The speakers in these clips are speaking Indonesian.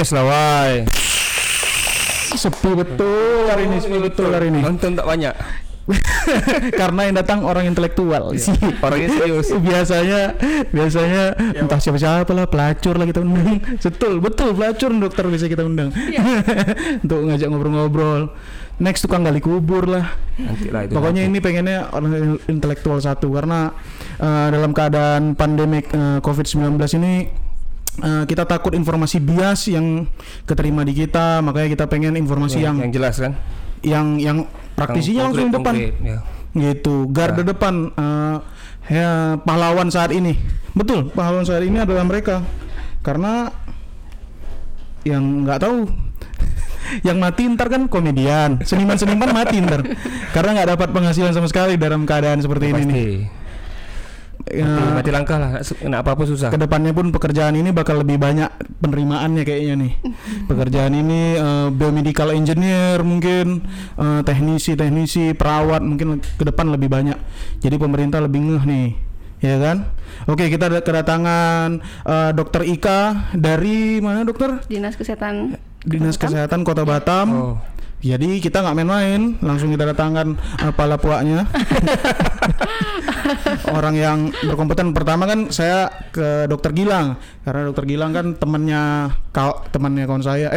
podcast lah, wai. Sepi betul hari ini, sepi betul hari ini. Nonton tak banyak. Karena yang datang orang intelektual sih, orangnya serius. biasanya ya, entah siapa-siapa lah, pelacur lah kita undang. Betul pelacur dokter bisa kita undang ya. Untuk ngajak ngobrol-ngobrol. Next tukang gali kubur lah. Nantilah, itu pokoknya nanti. Ini pengennya orang intelektual satu, karena dalam keadaan pandemik COVID-19 ini kita takut informasi bias yang keterima di kita, makanya kita pengen informasi yang jelas kan, yang praktisinya langsung depan ya. Gitu garda ya. Depan ya, pahlawan saat ini. Betul, pahlawan saat ini adalah mereka, karena yang nggak tahu yang mati ntar kan komedian, seniman mati ntar karena nggak dapat penghasilan sama sekali dalam keadaan seperti ini nih. Mati langkah lah, nggak apa-apa susah. Kedepannya pun pekerjaan ini bakal lebih banyak penerimaannya kayaknya nih. Pekerjaan ini biomedical engineer mungkin, teknisi perawat mungkin ke depan lebih banyak. Jadi pemerintah lebih ngeh nih, ya kan? Oke, kita kedatangan Dr. Ika dari mana dokter? Dinas Kesehatan Kota Batam. Oh. Jadi kita nggak main-main, langsung kita datangkan kepala puaknya. Orang yang berkompeten. Pertama kan saya ke Dokter Gilang, karena Dokter Gilang kan temannya kawan saya,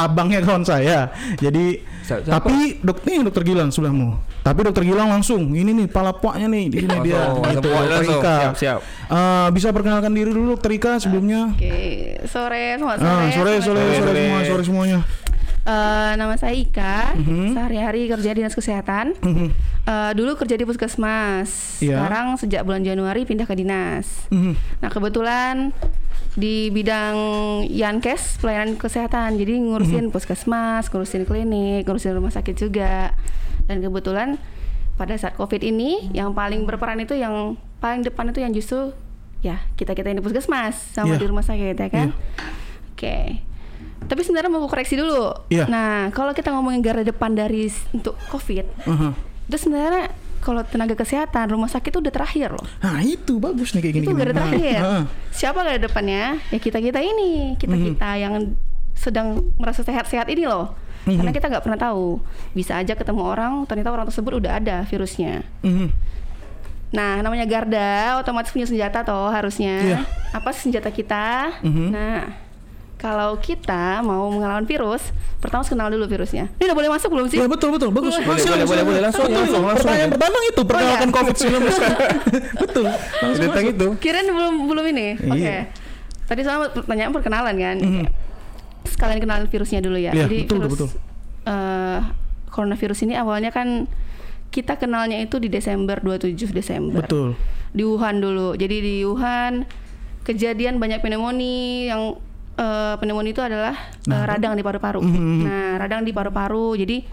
abangnya kawan saya. Jadi tapi Dokter Gilang sebelahmu. Tapi Dokter Gilang langsung ini nih kepala puaknya nih di sini dia. Gitu, Dokter Ika. Siap. Bisa perkenalkan diri dulu Dokter Ika sebelumnya. Oke. Sore semuanya. Nama saya Ika, sehari-hari kerja di Dinas Kesehatan. Dulu kerja di Puskesmas, sekarang sejak bulan Januari pindah ke Dinas. Nah kebetulan di bidang Yankes, pelayanan kesehatan, jadi ngurusin Puskesmas, ngurusin klinik, ngurusin rumah sakit juga. Dan kebetulan pada saat COVID ini, yang paling berperan itu, yang paling depan itu yang justru ya kita-kita yang di Puskesmas sama di rumah sakit ya kan. Oke. Tapi sebenarnya mau koreksi dulu. Nah, kalau kita ngomongin garda depan untuk COVID, itu sebenarnya kalau tenaga kesehatan rumah sakit itu udah terakhir loh. Nah, itu bagus nih kayak gini. Itu garda terakhir. Siapa garda depannya? Ya kita-kita ini, kita-kita yang sedang merasa sehat-sehat ini loh. Karena kita nggak pernah tahu, bisa aja ketemu orang, ternyata orang tersebut udah ada virusnya. Nah, namanya garda otomatis punya senjata toh harusnya. Apa senjata kita? Nah. Kalau kita mau mengelawan virus, pertama harus kenal dulu virusnya. Ini udah boleh masuk belum sih? Ya betul, bagus. Boleh langsung. Pertanyaan pertama itu perkenalkan COVID-19. Betul. Tentang itu. Kirain belum ini. Oke. Tadi soal pertanyaan perkenalan kan. Sekalian kenalin virusnya dulu ya. Jadi virus coronavirus ini awalnya kan kita kenalnya itu di 27 Desember. Betul. Di Wuhan dulu. Jadi di Wuhan kejadian banyak pneumonia yang pneumonia itu adalah radang di paru-paru. Nah, radang di paru-paru, jadi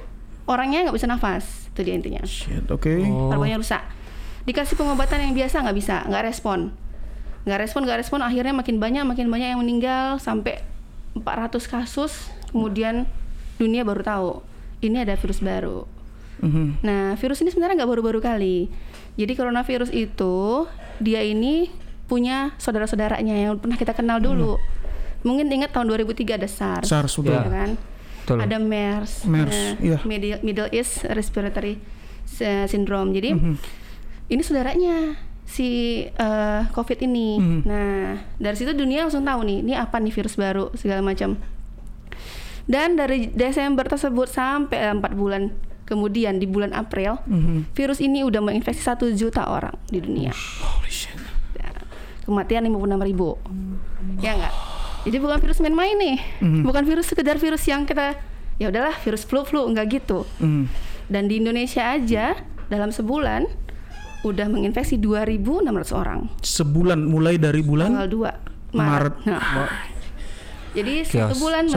orangnya nggak bisa nafas, itu dia intinya. Paru-parunya rusak. Dikasih pengobatan yang biasa nggak bisa, nggak respon. Akhirnya makin banyak yang meninggal sampai 400 kasus. Kemudian dunia baru tahu ini ada virus baru. Nah, virus ini sebenarnya nggak baru-baru kali. Jadi coronavirus itu dia ini punya saudara-saudaranya yang pernah kita kenal dulu. Mungkin ingat tahun 2003 ada SARS sudah ya kan. Betul. Ada MERS. Ya. Middle East Respiratory Syndrome. Jadi ini saudaranya si COVID ini. Nah, dari situ dunia langsung tahu nih, ini apa nih virus baru segala macam. Dan dari Desember tersebut sampai 4 bulan kemudian di bulan April, virus ini udah menginfeksi 1 juta orang di dunia. Holy shit. Nah, kematian 56.000. Ya enggak? Jadi bukan virus main-main nih, bukan virus sekedar virus yang kita ya udahlah virus flu nggak gitu. Dan di Indonesia aja dalam sebulan udah menginfeksi 2.600 orang. Sebulan mulai dari bulan? Tanggal 2 Maret. Nah. Jadi satu bulan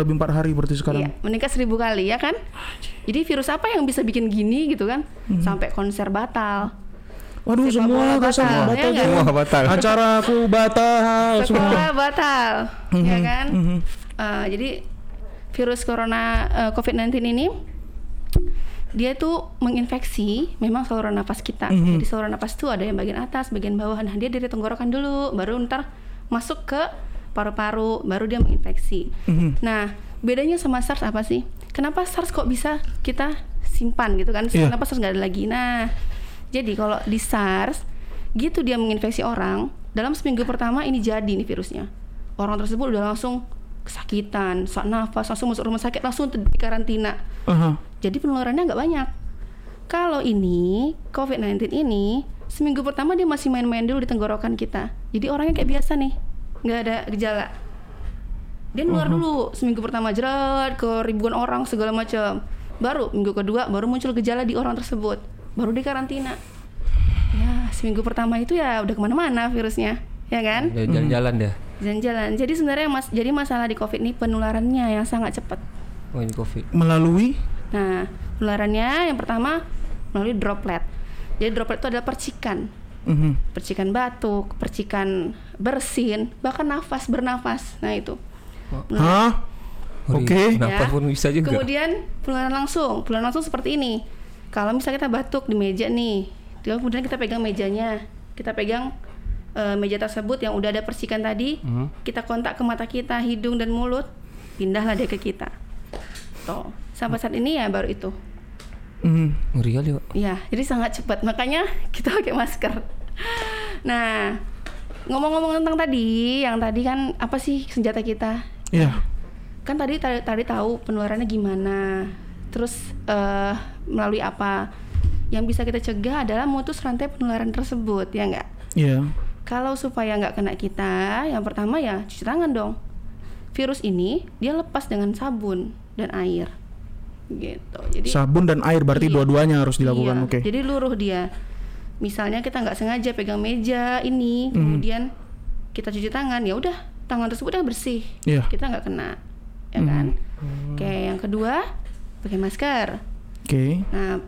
lebih 4 hari berarti sekarang. Iya, meningkat 1.000 kali ya kan. Jadi virus apa yang bisa bikin gini gitu kan, sampai konser batal. Waduh, semua batal. Acaraku batal. Semua batal. Ya kan? Jadi virus corona COVID-19 ini dia tuh menginfeksi memang saluran nafas kita. Jadi saluran nafas tuh ada yang bagian atas, bagian bawah. Nah, dia dari tenggorokan dulu, baru ntar masuk ke paru-paru, baru dia menginfeksi. Nah, bedanya sama SARS apa sih? Kenapa SARS kok bisa kita simpan gitu kan? Kenapa SARS nggak ada lagi? Nah, jadi kalau di SARS gitu dia menginfeksi orang, dalam seminggu pertama ini jadi nih virusnya. Orang tersebut udah langsung kesakitan, sesak nafas, langsung masuk rumah sakit, langsung dikarantina. Jadi penularannya nggak banyak. Kalau ini, COVID-19 ini, seminggu pertama dia masih main-main dulu di tenggorokan kita. Jadi orangnya kayak biasa nih, nggak ada gejala. Dia keluar dulu, seminggu pertama jerat ke ribuan orang, segala macam. Baru minggu kedua, baru muncul gejala di orang tersebut. Baru dikarantina. Ya, seminggu pertama itu ya udah kemana-mana virusnya, ya kan? Jalan-jalan deh. Jalan-jalan. Jadi sebenarnya jadi masalah di COVID ini penularannya yang sangat cepat. Oh, ini COVID. Melalui? Nah, penularannya yang pertama melalui droplet. Jadi droplet itu adalah percikan, percikan batuk, percikan bersin, bahkan nafas, bernafas. Nah itu. Hah? Oke. Nafas pun bisa juga. Kemudian penularan langsung seperti ini. Kalau misalnya kita batuk di meja nih, kemudian kita pegang mejanya, kita pegang meja tersebut yang udah ada percikan tadi, kita kontak ke mata kita, hidung dan mulut, pindahlah dia ke kita. Tuh, sampai saat ini ya baru itu. Real ya. Iya, jadi sangat cepat. Makanya kita pakai masker. Nah, ngomong-ngomong tentang tadi, yang tadi kan apa sih senjata kita? Iya. Kan tadi tahu penularannya gimana, terus melalui apa? Yang bisa kita cegah adalah memutus rantai penularan tersebut, ya nggak? Iya. Kalau supaya nggak kena kita, yang pertama ya cuci tangan dong. Virus ini dia lepas dengan sabun dan air, gitu. Jadi sabun dan air berarti dua-duanya harus dilakukan, oke? Jadi luruh dia. Misalnya kita nggak sengaja pegang meja ini, kemudian kita cuci tangan, ya udah tangan tersebut udah bersih, kita nggak kena, ya kan? Oke, yang kedua pakai masker. Oke. Nah,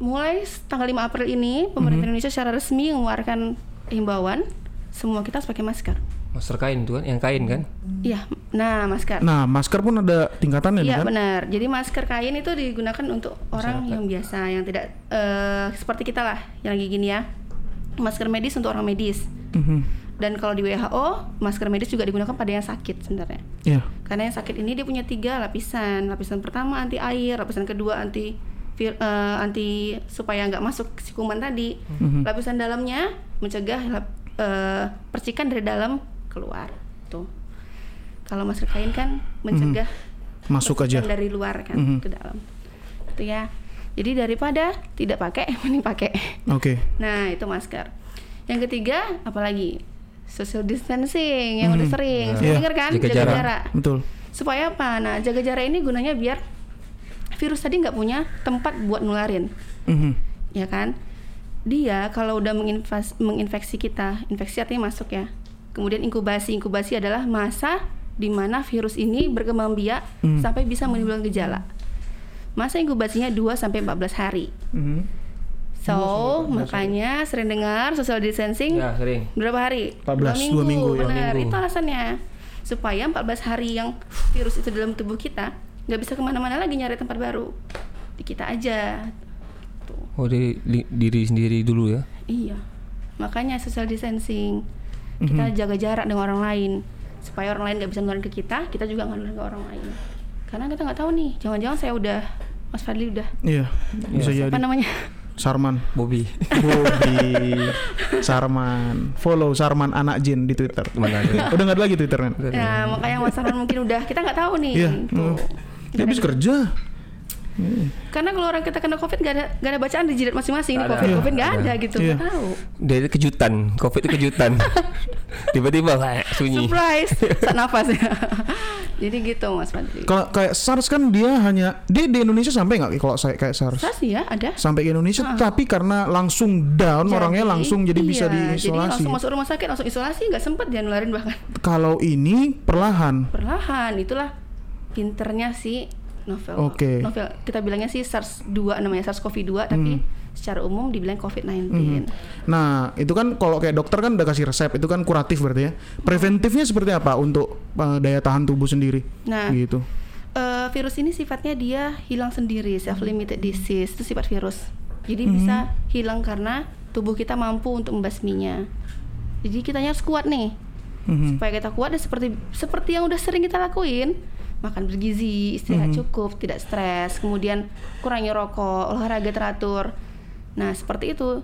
mulai tanggal 5 April ini pemerintah Indonesia secara resmi mengeluarkan himbauan semua kita harus pakai masker. Masker kain tuh kan, yang kain kan? Iya. Nah, masker. Nah, masker pun ada tingkatannya kan? Iya, benar. Jadi masker kain itu digunakan untuk orang yang biasa, yang tidak seperti kita lah, yang lagi gini ya. Masker medis untuk orang medis. Dan kalau di WHO, masker medis juga digunakan pada yang sakit sebenarnya. Iya. Karena yang sakit ini dia punya 3 lapisan. Lapisan pertama anti air, lapisan kedua anti supaya nggak masuk kuman tadi. Lapisan dalamnya mencegah percikan dari dalam keluar tuh. Kalau masker kain kan mencegah masuk aja dari luar kan ke dalam. Itu ya. Jadi daripada tidak pakai mending pakai. Oke. Nah, itu masker. Yang ketiga apalagi? Social distancing yang udah sering dengar kan, jaga jarak. Betul. Supaya apa? Nah, jaga jarak ini gunanya biar virus tadi nggak punya tempat buat nularin. Ya kan? Dia kalau udah menginfeksi kita, infeksi artinya masuk ya. Kemudian inkubasi adalah masa di mana virus ini berkembang biak sampai bisa menimbulkan gejala. Masa inkubasinya 2-14 hari. So, makanya sering dengar social distancing ya, sering. Berapa hari? 2 minggu. Benar, itu alasannya. Supaya 14 hari yang virus itu dalam tubuh kita nggak bisa kemana-mana lagi nyari tempat baru. Di kita aja. Oh, dari diri sendiri dulu ya? Iya, makanya social distancing. Kita jaga jarak dengan orang lain supaya orang lain nggak bisa nularin ke kita, kita juga nggak nularin ke orang lain. Karena kita nggak tahu nih, jangan-jangan saya udah, Mas Fadli udah. Iya, bisa jadi. Apa namanya? Sarman, Bobby, Sarman, follow Sarman anak jin di Twitter. Udah nggak ada lagi Twitter kan? Nah, makanya Mas Sarman mungkin udah, kita nggak tahu nih. Iya, dia habis kerja. Karena kalau orang kita kena COVID gak ada bacaan di jidat masing-masing. Ini COVID gak ada gitu, gak tahu. Dari kejutan, COVID itu kejutan. Tiba-tiba kayak sunyi. Surprise, saat nafas ya. Jadi gitu Mas Fadli. Kalau kayak SARS kan dia hanya di Indonesia sampai gak kalau kayak SARS? SARS ya ada. Sampai ke Indonesia tapi karena langsung down jadi, orangnya langsung jadi bisa diisolasi. Jadi langsung masuk rumah sakit, langsung isolasi, gak sempet dia nularin bahkan. Kalau ini perlahan, itulah pinternya sih novel. Kita bilangnya sih SARS-2, namanya SARS-CoV-2, tapi secara umum dibilang COVID-19. Nah, itu kan kalau kayak dokter kan udah kasih resep, itu kan kuratif berarti ya. Preventifnya seperti apa untuk daya tahan tubuh sendiri? Nah, gitu. Virus ini sifatnya dia hilang sendiri, self-limited disease, itu sifat virus. Jadi bisa hilang karena tubuh kita mampu untuk membasminya. Jadi kitanya harus kuat nih. supaya kita kuat, dan seperti yang udah sering kita lakuin, makan bergizi, istirahat cukup, tidak stres, kemudian kurangi rokok, olahraga teratur. Nah seperti itu,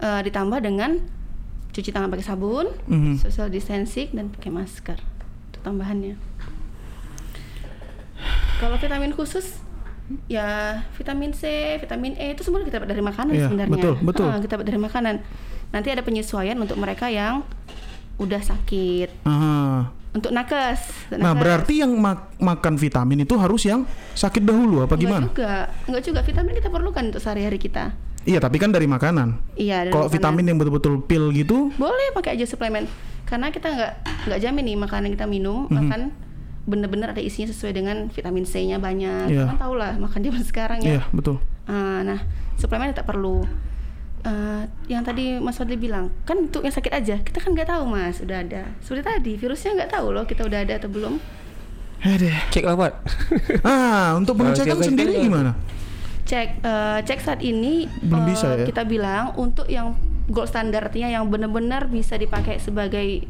ditambah dengan cuci tangan pakai sabun, social distancing, dan pakai masker. Itu tambahannya. Kalau vitamin khusus, ya vitamin C, vitamin E, itu semua kita dapat dari makanan sebenarnya. Betul. Kita dapat dari makanan. Nanti ada penyesuaian untuk mereka yang udah sakit. Untuk nakes. Nah, berarti yang makan vitamin itu harus yang sakit dahulu apa gimana? Enggak juga. Vitamin kita perlukan untuk sehari-hari kita. Iya, tapi kan dari makanan. Iya, dari makanan. Kalau vitamin yang betul-betul pil gitu? Boleh pakai aja suplemen. Karena kita enggak jamin nih makanan kita minum akan benar-benar ada isinya sesuai dengan vitamin C-nya banyak. Yeah. Kan tahu lah makan zaman sekarang ya. Iya, yeah, betul. Nah, suplemen tak perlu. Yang tadi Mas Fadli bilang, kan untuk yang sakit aja, kita kan nggak tahu Mas, udah ada. Seperti tadi, virusnya nggak tahu loh kita udah ada atau belum. Cek lah Pak. Untuk pengecekan sendiri gimana? Cek saat ini belum bisa, ya? Kita bilang untuk yang gold standar, artinya yang benar-benar bisa dipakai sebagai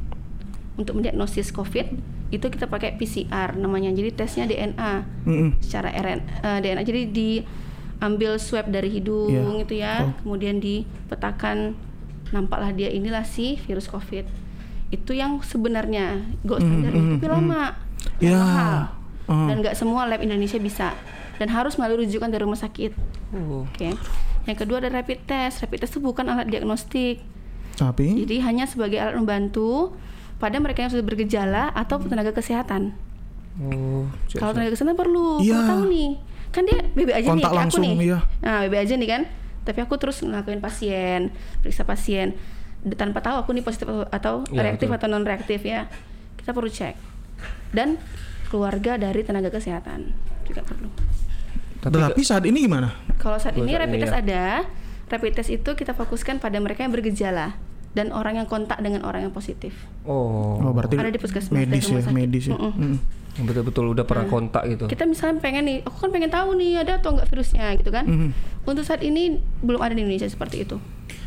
untuk mendiagnosis COVID, itu kita pakai PCR namanya, jadi tesnya DNA secara RNA, DNA, jadi diambil swab dari hidung itu ya, kemudian dipetakan, nampaklah dia inilah si virus COVID. Itu yang sebenarnya gold standar, tapi lama, dan nggak semua lab Indonesia bisa, dan harus melalui rujukan dari rumah sakit. Oke. Yang kedua ada rapid test. Rapid test itu bukan alat diagnostik, tapi jadi hanya sebagai alat membantu pada mereka yang sudah bergejala atau tenaga kesehatan. Kalau tenaga kesehatan perlu, aku tahu nih, kan dia BB aja kontak nih, langsung, aku nih. Nah, BB aja nih kan. Tapi aku terus ngelakuin pasien, periksa pasien, tanpa tahu aku nih positif atau reaktif atau non reaktif ya. Kita perlu cek. Dan keluarga dari tenaga kesehatan juga perlu. Tapi saat ini gimana? Kalau saat ini rapid test ada. Rapid test itu kita fokuskan pada mereka yang bergejala dan orang yang kontak dengan orang yang positif. Berarti ada di puskesmas, medis ya, medis ya. Betul-betul udah pernah kontak gitu. Kita misalnya pengen nih, aku kan pengen tahu nih ada atau enggak virusnya gitu kan. Untuk saat ini belum ada di Indonesia seperti itu.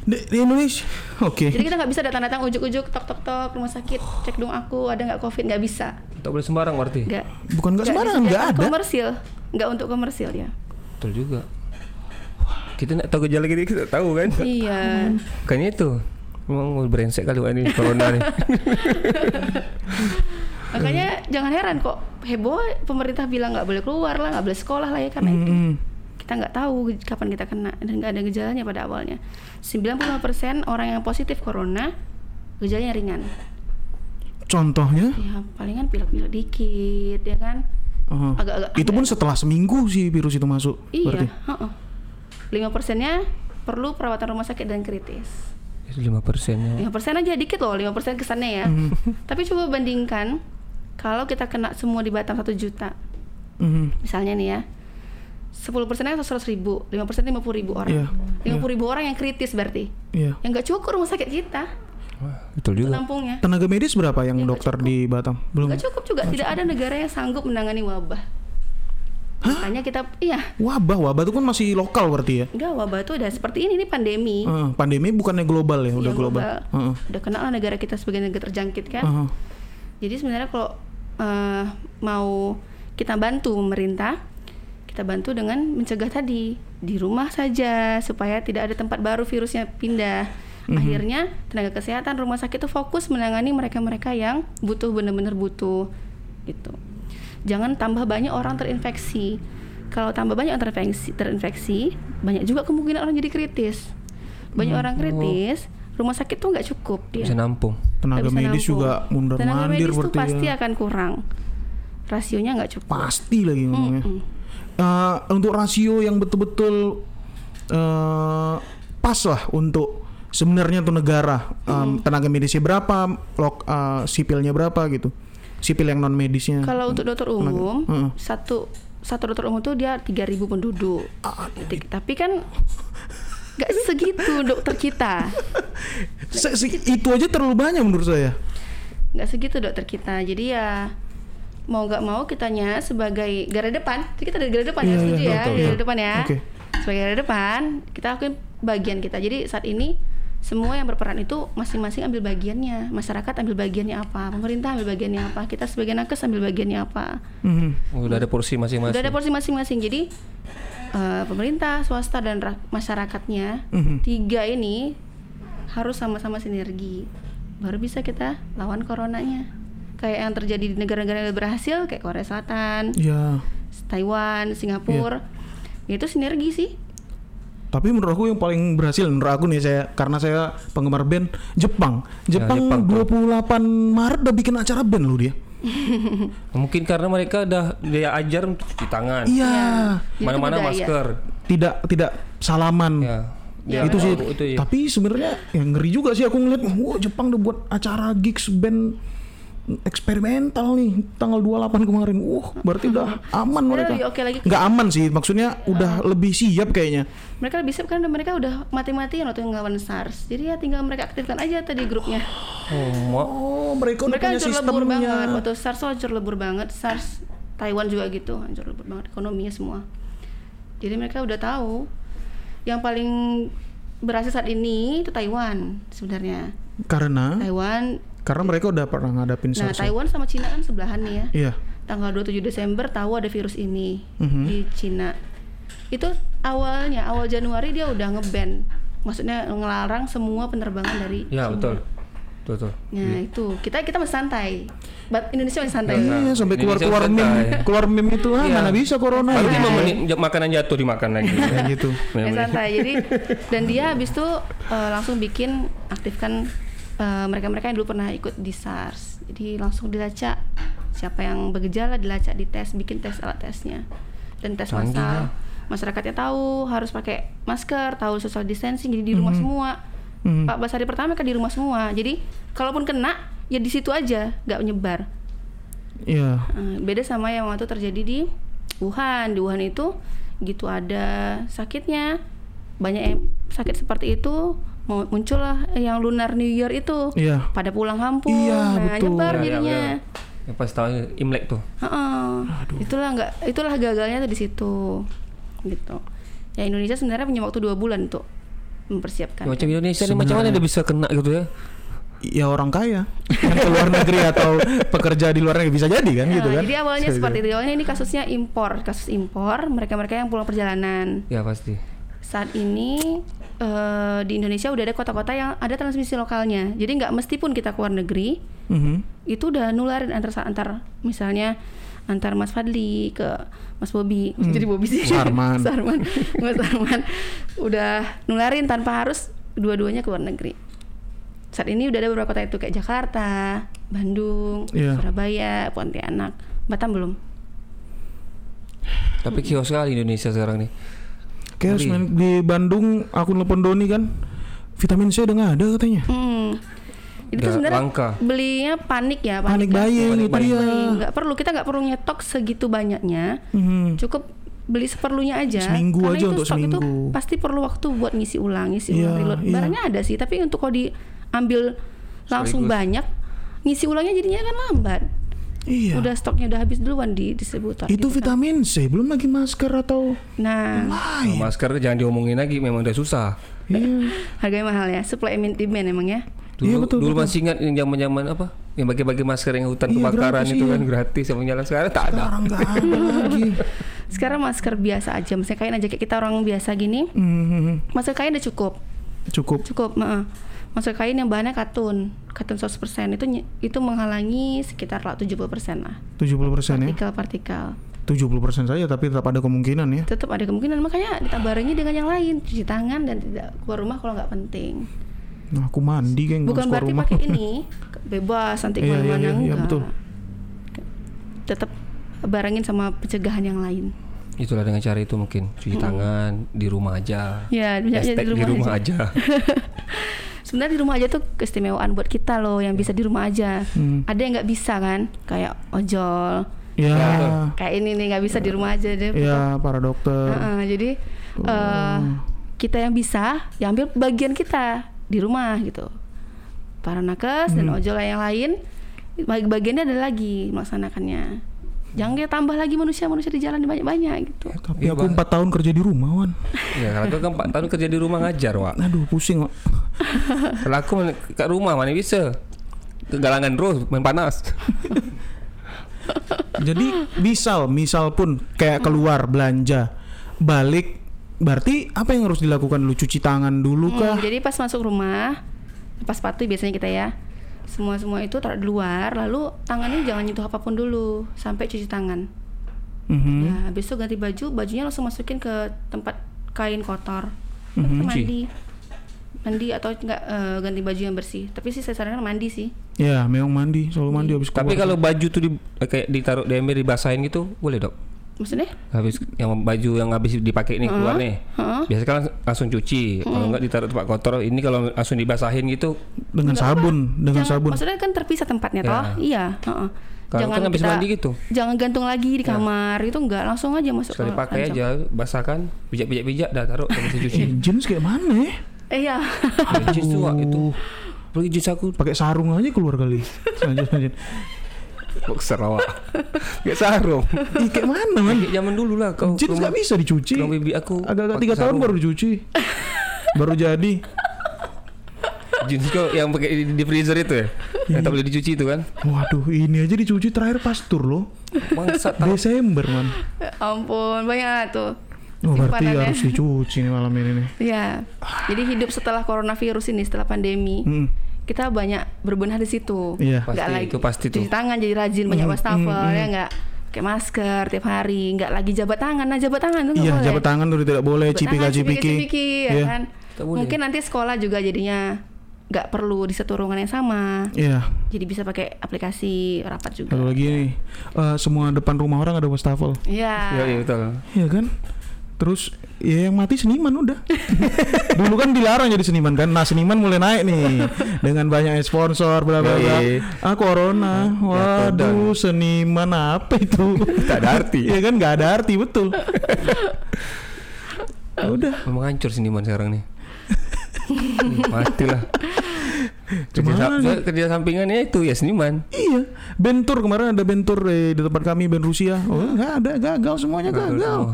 Di Indonesia? Oke. Jadi kita nggak bisa datang-datang ujuk-ujuk tok-tok-tok rumah sakit, cek dong aku ada nggak COVID, nggak bisa. Tak boleh sembarang berarti? Nggak. Bukan nggak sembarang, nggak ada. Komersil, nggak untuk komersil ya. Betul juga. Kita nggak tahu gejala gitu, kita tahu kan? Iya. Kayaknya itu. Emang mau brengsek kali ini corona nih. Makanya jangan heran kok heboh, pemerintah bilang nggak boleh keluar lah, nggak boleh sekolah lah ya, karena itu kita nggak tahu kapan kita kena dan nggak ada gejalanya pada awalnya. 95% orang yang positif corona gejalanya ringan. Contohnya? Ya palingan pilek-pilek dikit ya kan. Agak-agak. Itu pun setelah seminggu sih virus itu masuk. Iya. 5%-nya perlu perawatan rumah sakit dan kritis. 5% aja dikit loh, 5% kesannya ya. Tapi coba bandingkan kalau kita kena semua di Batam 1 juta misalnya nih ya, 10% kan 100.000, 5% 50.000 orang. 50.000 orang yang kritis berarti yang gak cukup rumah sakit kita. Betul juga. Nampungnya. Tenaga medis berapa yang dokter di Batam? Belum. Gak cukup juga, tidak ada negara yang sanggup menangani wabah. Makanya kita wabah itu kan masih lokal berarti ya. Enggak, wabah itu udah seperti ini pandemi. Pandemi bukannya global ya, udah global. Udah kena lah negara kita sebagai negara terjangkit kan. Jadi sebenarnya kalau mau kita bantu pemerintah, kita bantu dengan mencegah tadi, di rumah saja supaya tidak ada tempat baru virusnya pindah. Akhirnya tenaga kesehatan rumah sakit itu fokus menangani mereka-mereka yang butuh, benar-benar butuh gitu. Jangan tambah banyak orang terinfeksi. Kalau tambah banyak orang terinfeksi, banyak juga kemungkinan orang jadi kritis. Banyak orang kritis, rumah sakit tuh nggak cukup. Bisa nampung. Tenaga medis juga mundar mandir. Tenaga medis tuh pasti akan kurang. Rasionya nggak cukup. Pasti lagi ngomongnya. Untuk rasio yang betul-betul pas lah untuk sebenarnya tuh negara. Tenaga medisnya berapa, sipilnya berapa gitu. Sipil yang non medisnya. Kalau untuk dokter umum, satu dokter umum tuh dia 3.000 penduduk. Tapi kan nggak segitu dokter kita. Itu aja terlalu banyak menurut saya. Nggak segitu dokter kita. Jadi ya mau nggak mau kitanya sebagai garda depan. Jadi kita dari garda depan ya. Garda depan ya. Okay. Sebagai garda depan kita lakuin bagian kita. Jadi saat ini semua yang berperan itu masing-masing ambil bagiannya. Masyarakat ambil bagiannya apa, pemerintah ambil bagiannya apa, kita sebagai nakes ambil bagiannya apa. Udah ada porsi masing-masing. Jadi pemerintah, swasta, dan masyarakatnya, tiga ini harus sama-sama sinergi, baru bisa kita lawan coronanya. Kayak yang terjadi di negara-negara yang berhasil kayak Korea Selatan, Taiwan, Singapura, itu sinergi sih. Tapi menurut aku yang paling berhasil, menurut aku nih, saya karena saya penggemar band, Jepang 28 Maret udah bikin acara band loh dia. Mungkin karena mereka udah dia ajar untuk cuci tangan. Iya. Mana-mana masker. Tidak salaman. Iya. Ya, itu sih. Itu. Tapi sebenarnya yang ngeri juga sih aku ngeliat, Jepang udah buat acara gigs band eksperimental nih tanggal 28 kemarin. Berarti udah aman mereka. Enggak aman sih, maksudnya udah lebih siap kayaknya. Mereka lebih siap karena mereka udah mati-matian waktu ngelawan SARS. Jadi ya tinggal mereka aktifkan aja tadi grupnya. Mereka hancur lebur banget. Waktu SARS hancur lebur banget. SARS Taiwan juga gitu, hancur lebur banget ekonominya semua. Jadi mereka udah tahu. Yang paling berhasil saat ini itu Taiwan sebenarnya. Karena mereka udah pernah ngadapin SARS. Taiwan sama Cina kan sebelahan nih ya. Iya. Tanggal 27 Desember tahu ada virus ini di Cina. Itu awal Januari dia udah nge-ban. Maksudnya ngelarang semua penerbangan dari Cina. Betul. Itu. Kita masih santai. Indonesia masih santai. Iya, sampai keluar meme itu mana bisa corona. Berarti makanan jatuh dimakan lagi. Kayak gitu. Santai. Jadi dan dia habis itu langsung bikin aktifkan mereka-mereka yang dulu pernah ikut di SARS. Jadi langsung dilacak. Siapa yang bergejala dilacak, dites, bikin tes, alat tesnya. Dan tes massal. Masyarakatnya tahu harus pakai masker, tahu social distancing, jadi di rumah semua. 14 hari pertama kan di rumah semua. Jadi kalaupun kena ya di situ aja, nggak menyebar. Iya. Beda sama yang waktu terjadi di Wuhan. Di Wuhan itu gitu ada sakitnya, banyak yang sakit seperti itu, muncullah yang Lunar New Year itu. Iya. Pada pulang kampung, nyebar jadinya. Ya, pas tahun Imlek tuh. Itulah gagalnya tuh di situ. Gitu. Ya Indonesia sebenarnya punya waktu 2 bulan tuh mempersiapkan. Macam Indonesia ini macam mana dia bisa kena gitu ya? Ya orang kaya yang ke luar negeri atau pekerja di luar negeri bisa jadi kan gitu kan. Jadi awalnya seperti itu. Awalnya ini kasusnya kasus impor, mereka-mereka yang pulang perjalanan. Ya pasti. Saat ini di Indonesia udah ada kota-kota yang ada transmisi lokalnya. Jadi nggak mesti pun kita ke luar negeri, itu udah nularin antar misalnya antar Mas Fadli ke Mas Bobi, jadi Bobi sih. Mas Arman udah nularin tanpa harus dua-duanya ke luar negeri. Saat ini udah ada beberapa kota itu kayak Jakarta, Bandung, Surabaya, Pontianak, Batam belum. Tapi kios sekali Indonesia sekarang nih. Kayak di Bandung aku nelpon Doni kan, vitamin C udah nggak ada katanya. Itu sebenarnya belinya panik buying gitu ya. Kita nggak perlu nyetok segitu banyaknya, cukup beli seperlunya aja. Seminggu karena aja itu untuk stok seminggu. Itu pasti perlu waktu buat ngisi ulang. Barangnya ada sih, tapi untuk kalau diambil langsung banyak, ngisi ulangnya jadinya kan lambat. Iya. Udah stoknya udah habis duluan di distributor. Itu gitu vitamin C, belum lagi masker atau masker jangan diomongin lagi, memang udah susah. Iya. Harganya mahal ya, supply and demand emang ya. Dulu betul. Masih ingat yang zaman-zaman apa? Yang bagi-bagi masker yang hutan kebakaran gratis, itu kan gratis sama nyala. Sekarang tak ada. Sekarang enggak ada lagi. Sekarang masker biasa aja, masker kain aja kayak kita orang biasa gini. Masker kain udah cukup. Masker kain yang bahannya katun 100% itu menghalangi sekitar 70% lah. 70% ya? Partikel. 70% saja tapi tetap ada kemungkinan ya? Tetap ada kemungkinan, makanya ditabarangi dengan yang lain. Cuci tangan dan tidak keluar rumah kalau nggak penting. Nah, aku mandi kayak nggak harus keluar rumah. Bukan berarti pakai ini, bebas, nanti keluar mana enggak. Iya, betul. Tetap barengin sama pencegahan yang lain. Itulah dengan cara itu mungkin. Cuci tangan, di rumah aja. Iya, di rumah aja. Sebenarnya di rumah aja tuh keistimewaan buat kita loh, yang bisa di rumah aja. Ada yang nggak bisa kan, kayak ojol, kayak ini nih nggak bisa di rumah aja deh. Iya, para dokter. Jadi kita yang bisa, ya ambil bagian kita di rumah gitu. Para nakes dan ojol yang lain, bagiannya ada lagi melaksanakannya. Jangan dia tambah lagi manusia di jalan banyak-banyak gitu. Ya, tapi ya, aku 4 tahun kerja di rumah, Wan. Ya, aku 4 tahun kerja di rumah ngajar, Wak. Aduh, pusing, Wak. Kalau aku ke rumah mana bisa? Kegalangan terus, main panas. Jadi, misal pun kayak keluar belanja, balik, berarti apa yang harus dilakukan dulu? Cuci tangan dulu kah? Jadi pas masuk rumah, lepas sepatu biasanya kita ya. Semua itu taruh di luar, lalu tangannya jangan nyentuh apapun dulu sampai cuci tangan. Mm-hmm. Nah, habis itu ganti bajunya langsung masukin ke tempat kain kotor. Mm-hmm. Mandi atau enggak ganti baju yang bersih. Tapi sih saya sarankan mandi sih. Ya, memang mandi, selalu mandi habis keluar. Tapi kalau baju tuh kayak ditaruh di ember dibasahin gitu, boleh, Dok? Maksudnya? Habis yang baju yang habis dipakai nih keluar nih. Biasanya kan langsung cuci. Kalau enggak ditaruh tempat kotor. Ini kalau langsung dibasahin gitu dengan sabun, sabun. Maksudnya kan terpisah tempatnya ya. Toh? Iya, jangan kan habis mandi gitu. Jangan gantung lagi di kamar itu enggak, langsung aja masuk. Sekali pakai aja, basahkan, pijak-pijak dah taruh ke mesin cuci. Jeans kayak mana? Iya. Jeans tua itu. Pakai jeans aku pakai sarung aja keluar kali. Sanjut. Boxer awak. Kayak sarung. Kayak mana man? Zaman dulu lah kau. Jeans enggak bisa dicuci. Kalau bibi aku agak-agak 3 tahun baru dicuci. Baru jadi. Jeans kau yang pakai di freezer itu ya? Yang tak boleh dicuci itu kan? Waduh, ini aja dicuci terakhir pastur loh. Bangsat. Desember man. Ampun, banyak tuh. Oh, berarti harus dicuci nih malam ini nih. Iya. Jadi hidup setelah coronavirus ini, setelah pandemi. Kita banyak berbenah di situ, yeah. Nggak lagi itu, pasti cuci tangan, jadi rajin banyak wastafel, ya nggak pakai masker tiap hari, nggak lagi jabat tangan. Nah jabat tangan itu nggak boleh. Iya, jabat tangan itu tidak boleh, cipika-cipiki, ya kan? Mungkin nanti sekolah juga jadinya nggak perlu di satu ruangan yang sama. Iya. Yeah. Jadi bisa pakai aplikasi rapat juga. Lalu lagi nih, semua depan rumah orang ada wastafel. Iya. Yeah. Iya betul. Iya kan? Terus ya yang mati seniman udah. Dulu kan dilarang jadi seniman kan. Nah seniman mulai naik nih dengan banyak sponsor bla bla bla. Corona. Waduh, seniman apa itu? Gak ada arti. Ya kan gak ada arti, betul. Udah. Memang hancur seniman sekarang nih. Matilah. Kerja sampingannya itu ya seniman. Iya. Bentur kemarin ada bentur di tempat kami, band Rusia. Nggak ada, gagal semuanya, gagal.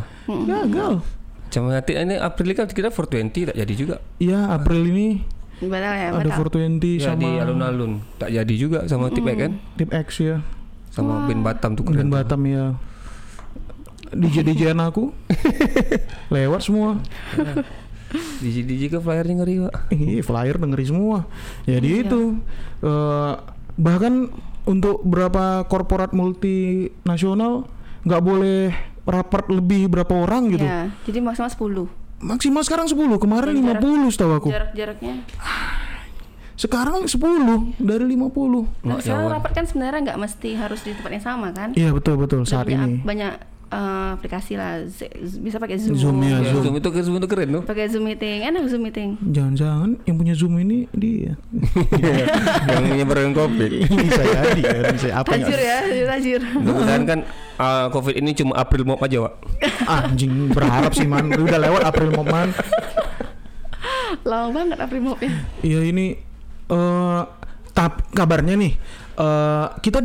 Cuma nanti ini April kan kita 420 tak jadi juga. Iya, April ini. Ada 420 ya, sama di alun-alun tak jadi juga sama Tip X kan? Tip X ya. Sama band Batam tuh. Band Batam ya. DJ-DJ-an aku lewat semua. DJ ke flyernya ngeri, Pak. Flyer ngeri semua. Jadi itu bahkan untuk berapa korporat multinasional nggak boleh rapat lebih berapa orang gitu. Ya, jadi maksimal 10. Maksimal sekarang 10. Kemarin ya, 50 setahu aku. Jaraknya. Sekarang 10 dari 50. Nah, sekarang rapat kan sebenarnya nggak mesti harus di tempat yang sama kan? Iya betul saat ini. Banyak aplikasi lah, bisa pakai Zoom. Zoom itu keren tuh. Pakai Zoom meeting, enak Zoom meeting. Jangan-jangan yang punya Zoom ini dia. Yang punya barang COVID. Bisa jadi. Tajir ya, tajir. Mudah-mudahan kan COVID ini cuma April Mop aja, Wak. Anjing, berharap sih man. Udah lewat April Mop man. Lama banget April Mopnya. Iya ini kabarnya nih. Kita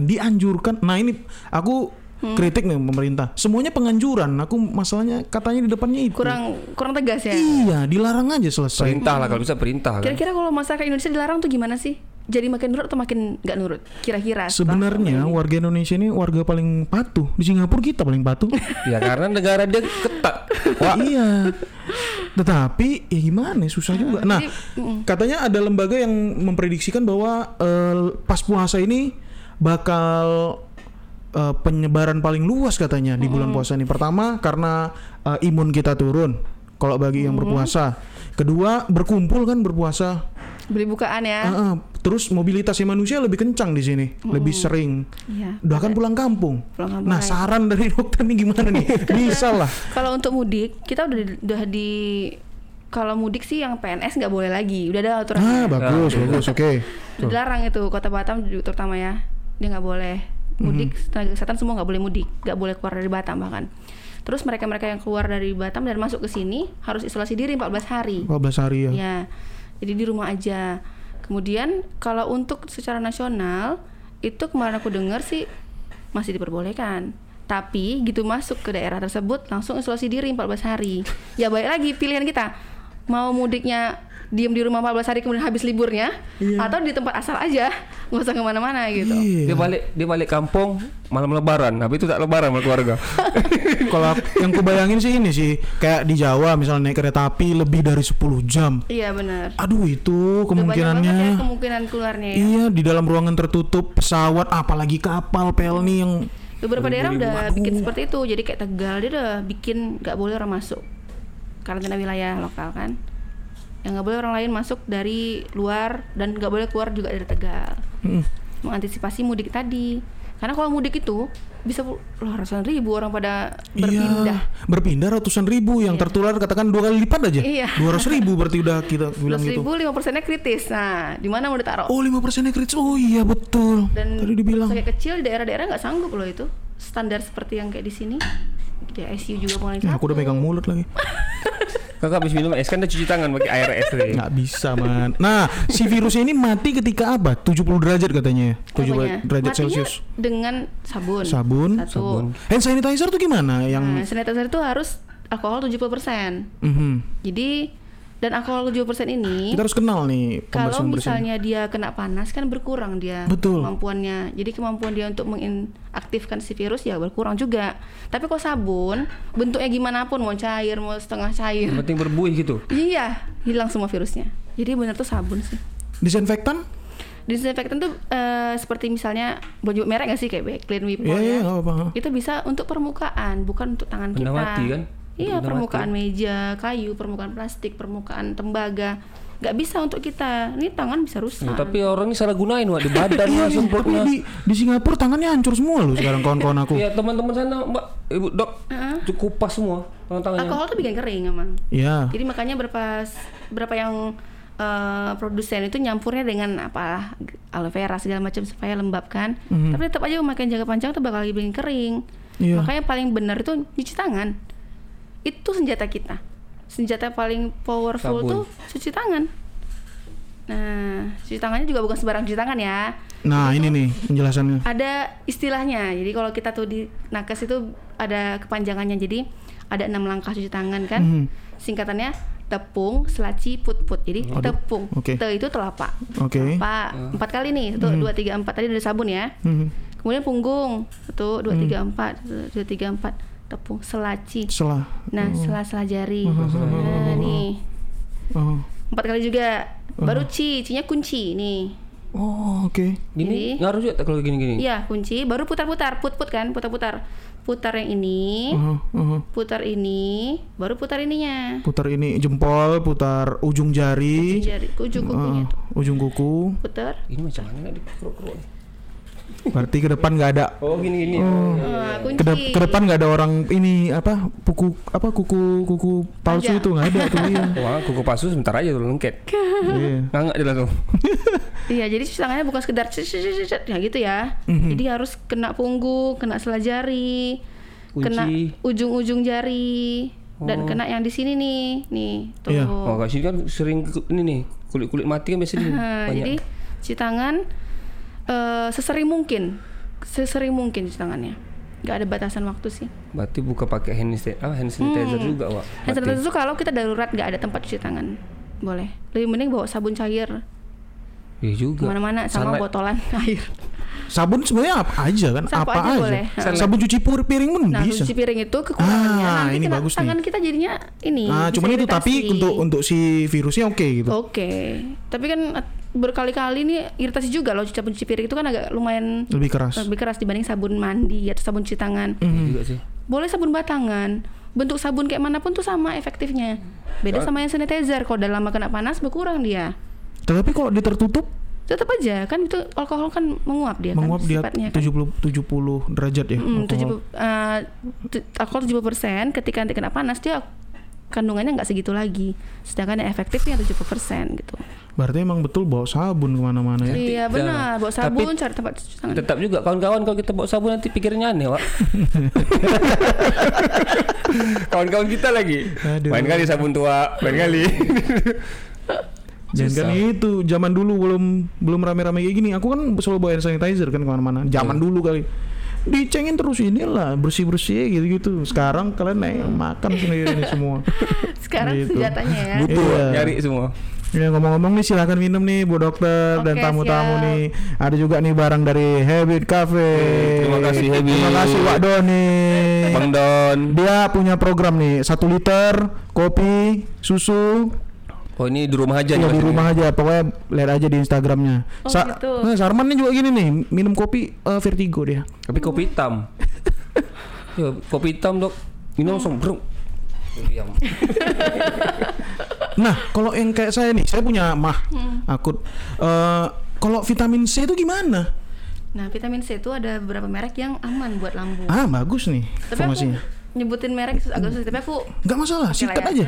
dianjurkan. Nah ini aku kritik nih pemerintah. Semuanya penganjuran. Aku masalahnya katanya di depannya itu kurang tegas ya. Iya, dilarang aja selesai. Perintah lah kalau bisa perintah. Kira-kira kalau masyarakat Indonesia dilarang tuh gimana sih? Jadi makin nurut atau makin nggak nurut? Kira-kira. Sebenarnya warga Indonesia ini warga paling patuh. Di Singapura kita paling patuh. Ya karena negara dia ketat. Wah. Iya. Tetapi ya gimana susah juga. Nah katanya ada lembaga yang memprediksikan bahwa pas puasa ini bakal penyebaran paling luas katanya di bulan puasa ini. Pertama karena imun kita turun kalau bagi yang berpuasa. Kedua berkumpul kan berpuasa. Beli bukaan ya. Terus mobilitasnya manusia lebih kencang di sini, lebih sering. Iya. Udah kan pulang kampung. Nah, saran dari dokter nih gimana nih? Bisa lah. Kalau untuk mudik, kita udah di kalau mudik sih yang PNS nggak boleh lagi. Udah ada aturannya. Bagus, oke. Dilarang itu kota Batam terutama ya. Dia nggak boleh mudik. Tenaga kesehatan semua nggak boleh mudik, nggak boleh keluar dari Batam bahkan. Terus mereka-mereka yang keluar dari Batam dan masuk ke sini harus isolasi diri 14 hari. 14 hari ya. Iya. Jadi di rumah aja. Kemudian kalau untuk secara nasional itu kemarin aku dengar sih masih diperbolehkan. Tapi gitu masuk ke daerah tersebut langsung isolasi diri 14 hari. Ya baik lagi pilihan kita. Mau mudiknya diem di rumah 14 hari kemudian habis liburnya, iya, atau di tempat asal aja, nggak usah kemana-mana gitu. Iya. Dia balik kampung malam lebaran, tapi itu tak lebaran sama keluarga. Kalau yang kubayangin sih ini sih kayak di Jawa misalnya naik kereta api lebih dari 10 jam. Iya benar. Aduh itu kemungkinannya. Ya, kemungkinan keluarnya. Ya. Iya di dalam ruangan tertutup, pesawat apalagi kapal pel nih yang beberapa daerah udah bikin seperti itu. Jadi kayak Tegal dia udah bikin nggak boleh orang masuk karantina wilayah lokal kan. Yang nggak boleh orang lain masuk dari luar dan nggak boleh keluar juga dari Tegal. Mengantisipasi mudik tadi, karena kalau mudik itu bisa ratusan ribu orang pada berpindah. Iya, berpindah ratusan ribu yang tertular katakan 2 kali lipat aja. Iya. 200 ribu berarti udah kita bilang gitu. 5% kritis. Nah, di mana mau ditaruh? Oh, 5% kritis. Oh iya betul. Dan tadi dibilang kayak kecil di daerah-daerah nggak sanggup loh itu. Standar seperti yang kayak di sini. Di ICU juga paling satu. Aku udah megang mulut lagi. Kakak habis minum es kan udah cuci tangan pakai air es tadi. Nggak bisa man. Nah si virus ini mati ketika apa? 70 derajat katanya. 70 derajat Celcius. Dengan sabun. Sabun. Hand sanitizer tuh gimana? Yang hand sanitizer tuh harus alkohol 70%. Jadi dan alkohol 70% ini kita harus kenal nih. Kalau misalnya dia kena panas kan berkurang dia. Betul. Kemampuannya. Jadi kemampuan dia untuk mengaktifkan si virus ya berkurang juga. Tapi kalau sabun bentuknya gimana pun, mau cair mau setengah cair, yang penting berbuih gitu. Iya, hilang semua virusnya. Jadi benar tuh sabun sih. Disinfektan tuh seperti misalnya baju merek nggak sih kayak Clean Wipo ya. Itu bisa untuk permukaan, bukan untuk tangan kita. Mati kan? Iya, permukaan meja, kayu, permukaan plastik, permukaan tembaga. Gak bisa untuk kita. Ini tangan bisa rusak. Ya, tapi orangnya salah gunain Wak, di badan semprotnya. Di Singapura tangannya hancur semua loh sekarang kawan-kawan aku. Iya, teman-teman sana, Mbak, Ibu, Dok. Cukup kupas semua tangannya. Alkohol tuh bikin kering emang. Iya. Jadi makanya berapa yang produsen itu nyampurnya dengan apalah aloe vera segala macam supaya lembab kan. Tapi tetap aja makin jaga panjang tuh bakal bikin kering. Iya. Makanya paling benar itu cuci tangan. Itu senjata kita. Senjata paling powerful sabun. Tuh cuci tangan. Nah, cuci tangannya juga bukan sembarang cuci tangan ya. Nah, itu ini nih penjelasannya. Ada istilahnya. Jadi kalau kita tuh di nakes itu ada kepanjangannya. Jadi ada 6 langkah cuci tangan kan. Singkatannya tepung, selaci, put-put. Jadi tepung. Te itu telapak. Telapak 4 kali nih. 1, 2, 3, 4. Tadi dari sabun ya. Kemudian punggung. 1, 2, 3, 4. Tepung, selaci. Nah, sela-sela jari. Nah, nih. 4 kali juga. Baru ci, cinya kunci nih. Oh, oke. Gini ngaruh juga kalau gini-gini. Iya, kunci, baru putar-putar, put-put kan, putar-putar. Putar yang ini. Putar ini, baru putar ininya. Putar ini jempol, putar ujung jari. Ujung kukunya. Ujung kuku. Putar. Ini macam mana dikeruk-keruk nih? Berarti ke depan nggak ada. Oh gini-gini. Ke depan nggak ada orang ini apa kuku palsu aja. Itu nggak ada tuh. Wah kuku palsu sebentar aja tuh lengket. Nggak jelas tuh. Iya jadi cuci tangannya bukan sekedar ya gitu ya. Jadi harus kena punggung, kena selajari, kena ujung-ujung jari dan kena yang di sini nih. Tuh. Iya. Oh sini kan sering ini nih kulit mati kan biasanya banyak. Jadi cuci tangan. Sesering mungkin cuci tangannya. Gak ada batasan waktu sih. Berarti buka pakai hand sanitizer juga, Wak. Hand sanitizer itu kalau kita darurat gak ada tempat cuci tangan, boleh. Lebih mending bawa sabun cair. Iya juga. Kemana-mana sama botolan air. Sabun sebenarnya apa aja kan? Sampo apa aja? Boleh. Sabun cuci piring pun bisa. Cuci piring itu kekurangannya. Nanti ini bagus tangan nih. Kita jadinya ini. Cuman itu iritasi. Tapi untuk si virusnya oke gitu. Oke. Tapi kan berkali-kali nih iritasi juga loh cuci piring itu kan agak lumayan lebih keras dibanding sabun mandi atau sabun cuci tangan. Juga sih. Boleh sabun batangan. Bentuk sabun kayak manapun tuh sama efektifnya. Beda sama yang sanitizer. Kalau udah lama kena panas berkurang dia. Tapi kalau ditertutup tetap aja kan itu alkohol kan menguap dia sifatnya, 70 derajat ya. Alkohol 70% ketika nanti kena panas dia kandungannya nggak segitu lagi. Sedangkan yang efektifnya 70% gitu. Berarti emang betul bawa sabun kemana-mana ya? Iya benar, bawa sabun. Tapi, cari tempat cuci tangan. Tetap juga kawan-kawan kalau kita bawa sabun nanti pikirnya aneh, Wak. Kawan-kawan kita lagi. Aduh. Main kali sabun tua, main kali. Jangan kan itu, zaman dulu belum rame-rame kayak gini. Aku kan selalu bawa hand sanitizer kan kemana-mana. Zaman dulu kali. Dicengin terus inilah, bersih-bersih gitu-gitu. Sekarang kalian makan sendiri ini semua. Sekarang gitu. Senjatanya ya. Butuh nyari semua. Ya ngomong-ngomong nih silakan minum nih Bu Dokter dan tamu-tamu siap. Nih. Ada juga nih barang dari Habit Cafe. Terima kasih Habit. Terima kasih Wak Doni. Bang Don. Dia punya program nih, 1 liter kopi, susu. Oh ini di rumah aja. Iya di rumah aja, pokoknya lihat aja di Instagramnya. Gitu. Nah, Sarman nih juga gini nih, minum kopi vertigo dia. Tapi kopi hitam. Ya, kopi hitam Dok, minum langsung bruk. Nah kalau yang kayak saya nih, saya punya akut. Kalau vitamin C itu gimana? Nah vitamin C itu ada beberapa merek yang aman buat lambung. Ah bagus nih. Tapi informasinya. Nyebutin merek agak susah, tapi aku nggak masalah, sikat aja.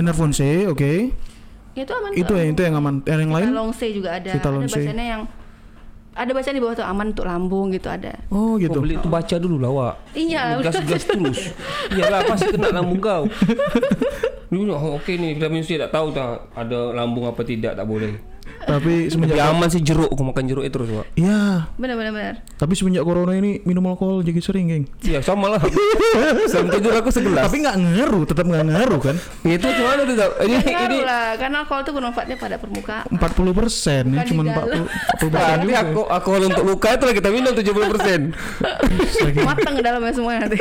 Enervon C, oke. Itu aman. Itu yang aman. Yang lain? Vitalon C juga ada. Vitalon C. Ada bacanya yang ada bacaan di bawah tuh aman untuk lambung gitu ada. Oh gitu. Beli itu baca dulu lah Wak. Iya. Gas tulus. Iyalah pasti kena lambung kau. Oke nih vitamin C tak tahu tak ada lambung apa tidak tak boleh. Tapi semenjak aman sih jeruk, aku makan jeruk itu terus Wak. Iya. Benar. Tapi semenjak corona ini minum alkohol jadi sering, geng. Iya, sama lah. Sampai tidur aku segelas. Tapi enggak ngaruh, tetap enggak ngaruh kan? Itu cuma ada tidak. Ini lah, karena alkohol itu bermanfaatnya pada permukaan. 40% ya, cuma 40%. Tapi aku alkohol untuk luka itu lagi kita minum 70%. Matang ke dalamnya semuanya nanti.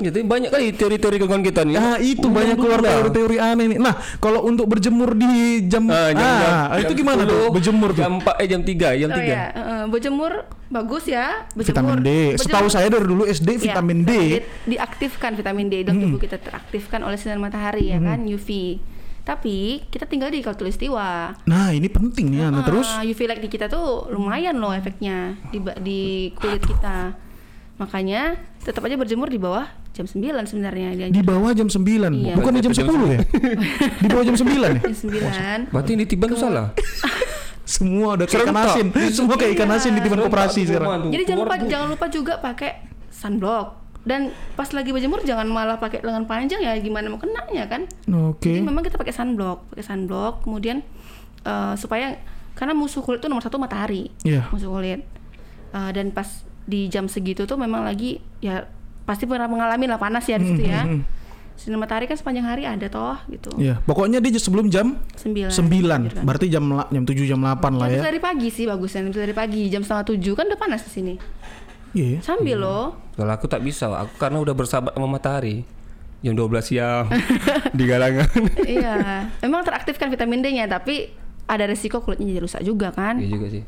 Jadi banyak kali teori-teori kawan kita nih. Nah itu banyak keluar teori-teori aneh nih. Nah kalau untuk berjemur di jam itu gimana tuh? Berjemur tuh jam 3. Ya. Berjemur bagus ya. Berjemur. Vitamin D. Setahu saya dari dulu SD vitamin D. Diaktifkan vitamin D dalam tubuh kita teraktifkan oleh sinar matahari ya kan UV. Tapi kita tinggal di khatulistiwa. Nah ini penting ya. Nah terus UV light di kita tuh lumayan loh efeknya di kulit kita. Makanya tetap aja berjemur di bawah jam 9 sebenarnya. Di bawah jam 9? Iya. Bukan di jam 10 ya? Di bawah jam 9 ya? Jam 9. Berarti ini tiban tuh salah? Semua udah kayak ikan asin. Semua kayak ikan asin di tiban koperasi sekarang. Jadi jangan lupa juga pakai sunblock. Dan pas lagi berjemur jangan malah pakai lengan panjang ya, gimana mau kenanya kan? Oke. Jadi memang kita pakai sunblock. Kemudian supaya, karena musuh kulit tuh nomor 1 matahari. Iya. Musuh kulit. Dan pas di jam segitu tuh memang lagi ya pasti pernah mengalami lah panas ya di situ ya. Sinar matahari kan sepanjang hari ada toh gitu. Iya, pokoknya dia sebelum jam 9. Berarti jam 7 jam 8 lah ya. Dari pagi sih bagusnya, dari pagi jam 6:30 kan udah panas di sini. Iya. Sambil loh. Kalau aku tak bisa, aku karena udah bersahabat sama matahari. Jam 12 siang di galangan. Iya. Memang teraktifkan vitamin D-nya tapi ada resiko kulitnya jadi rusak juga kan? Iya juga sih.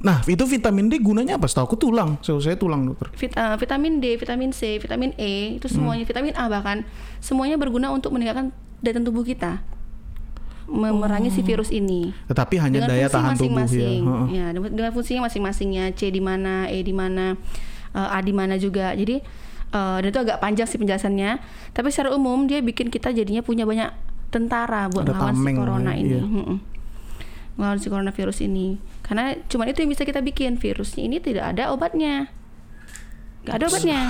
Nah itu vitamin D gunanya apa? Setahu aku tulang. Saya tulang Dokter. Vitamin D, vitamin C, vitamin E itu semuanya, vitamin A bahkan semuanya berguna untuk meningkatkan daya tahan tubuh kita, memerangi si virus ini. Tetapi hanya dengan daya tahan tubuh ya. Dengan fungsinya masing-masingnya. C di mana, E di mana, A di mana juga. Jadi dan itu agak panjang sih penjelasannya. Tapi secara umum dia bikin kita jadinya punya banyak tentara buat melawan si corona ini. Iya. Melawan si coronavirus ini. Karena cuma itu yang bisa kita bikin. Virusnya ini tidak ada obatnya. Gak ada obatnya.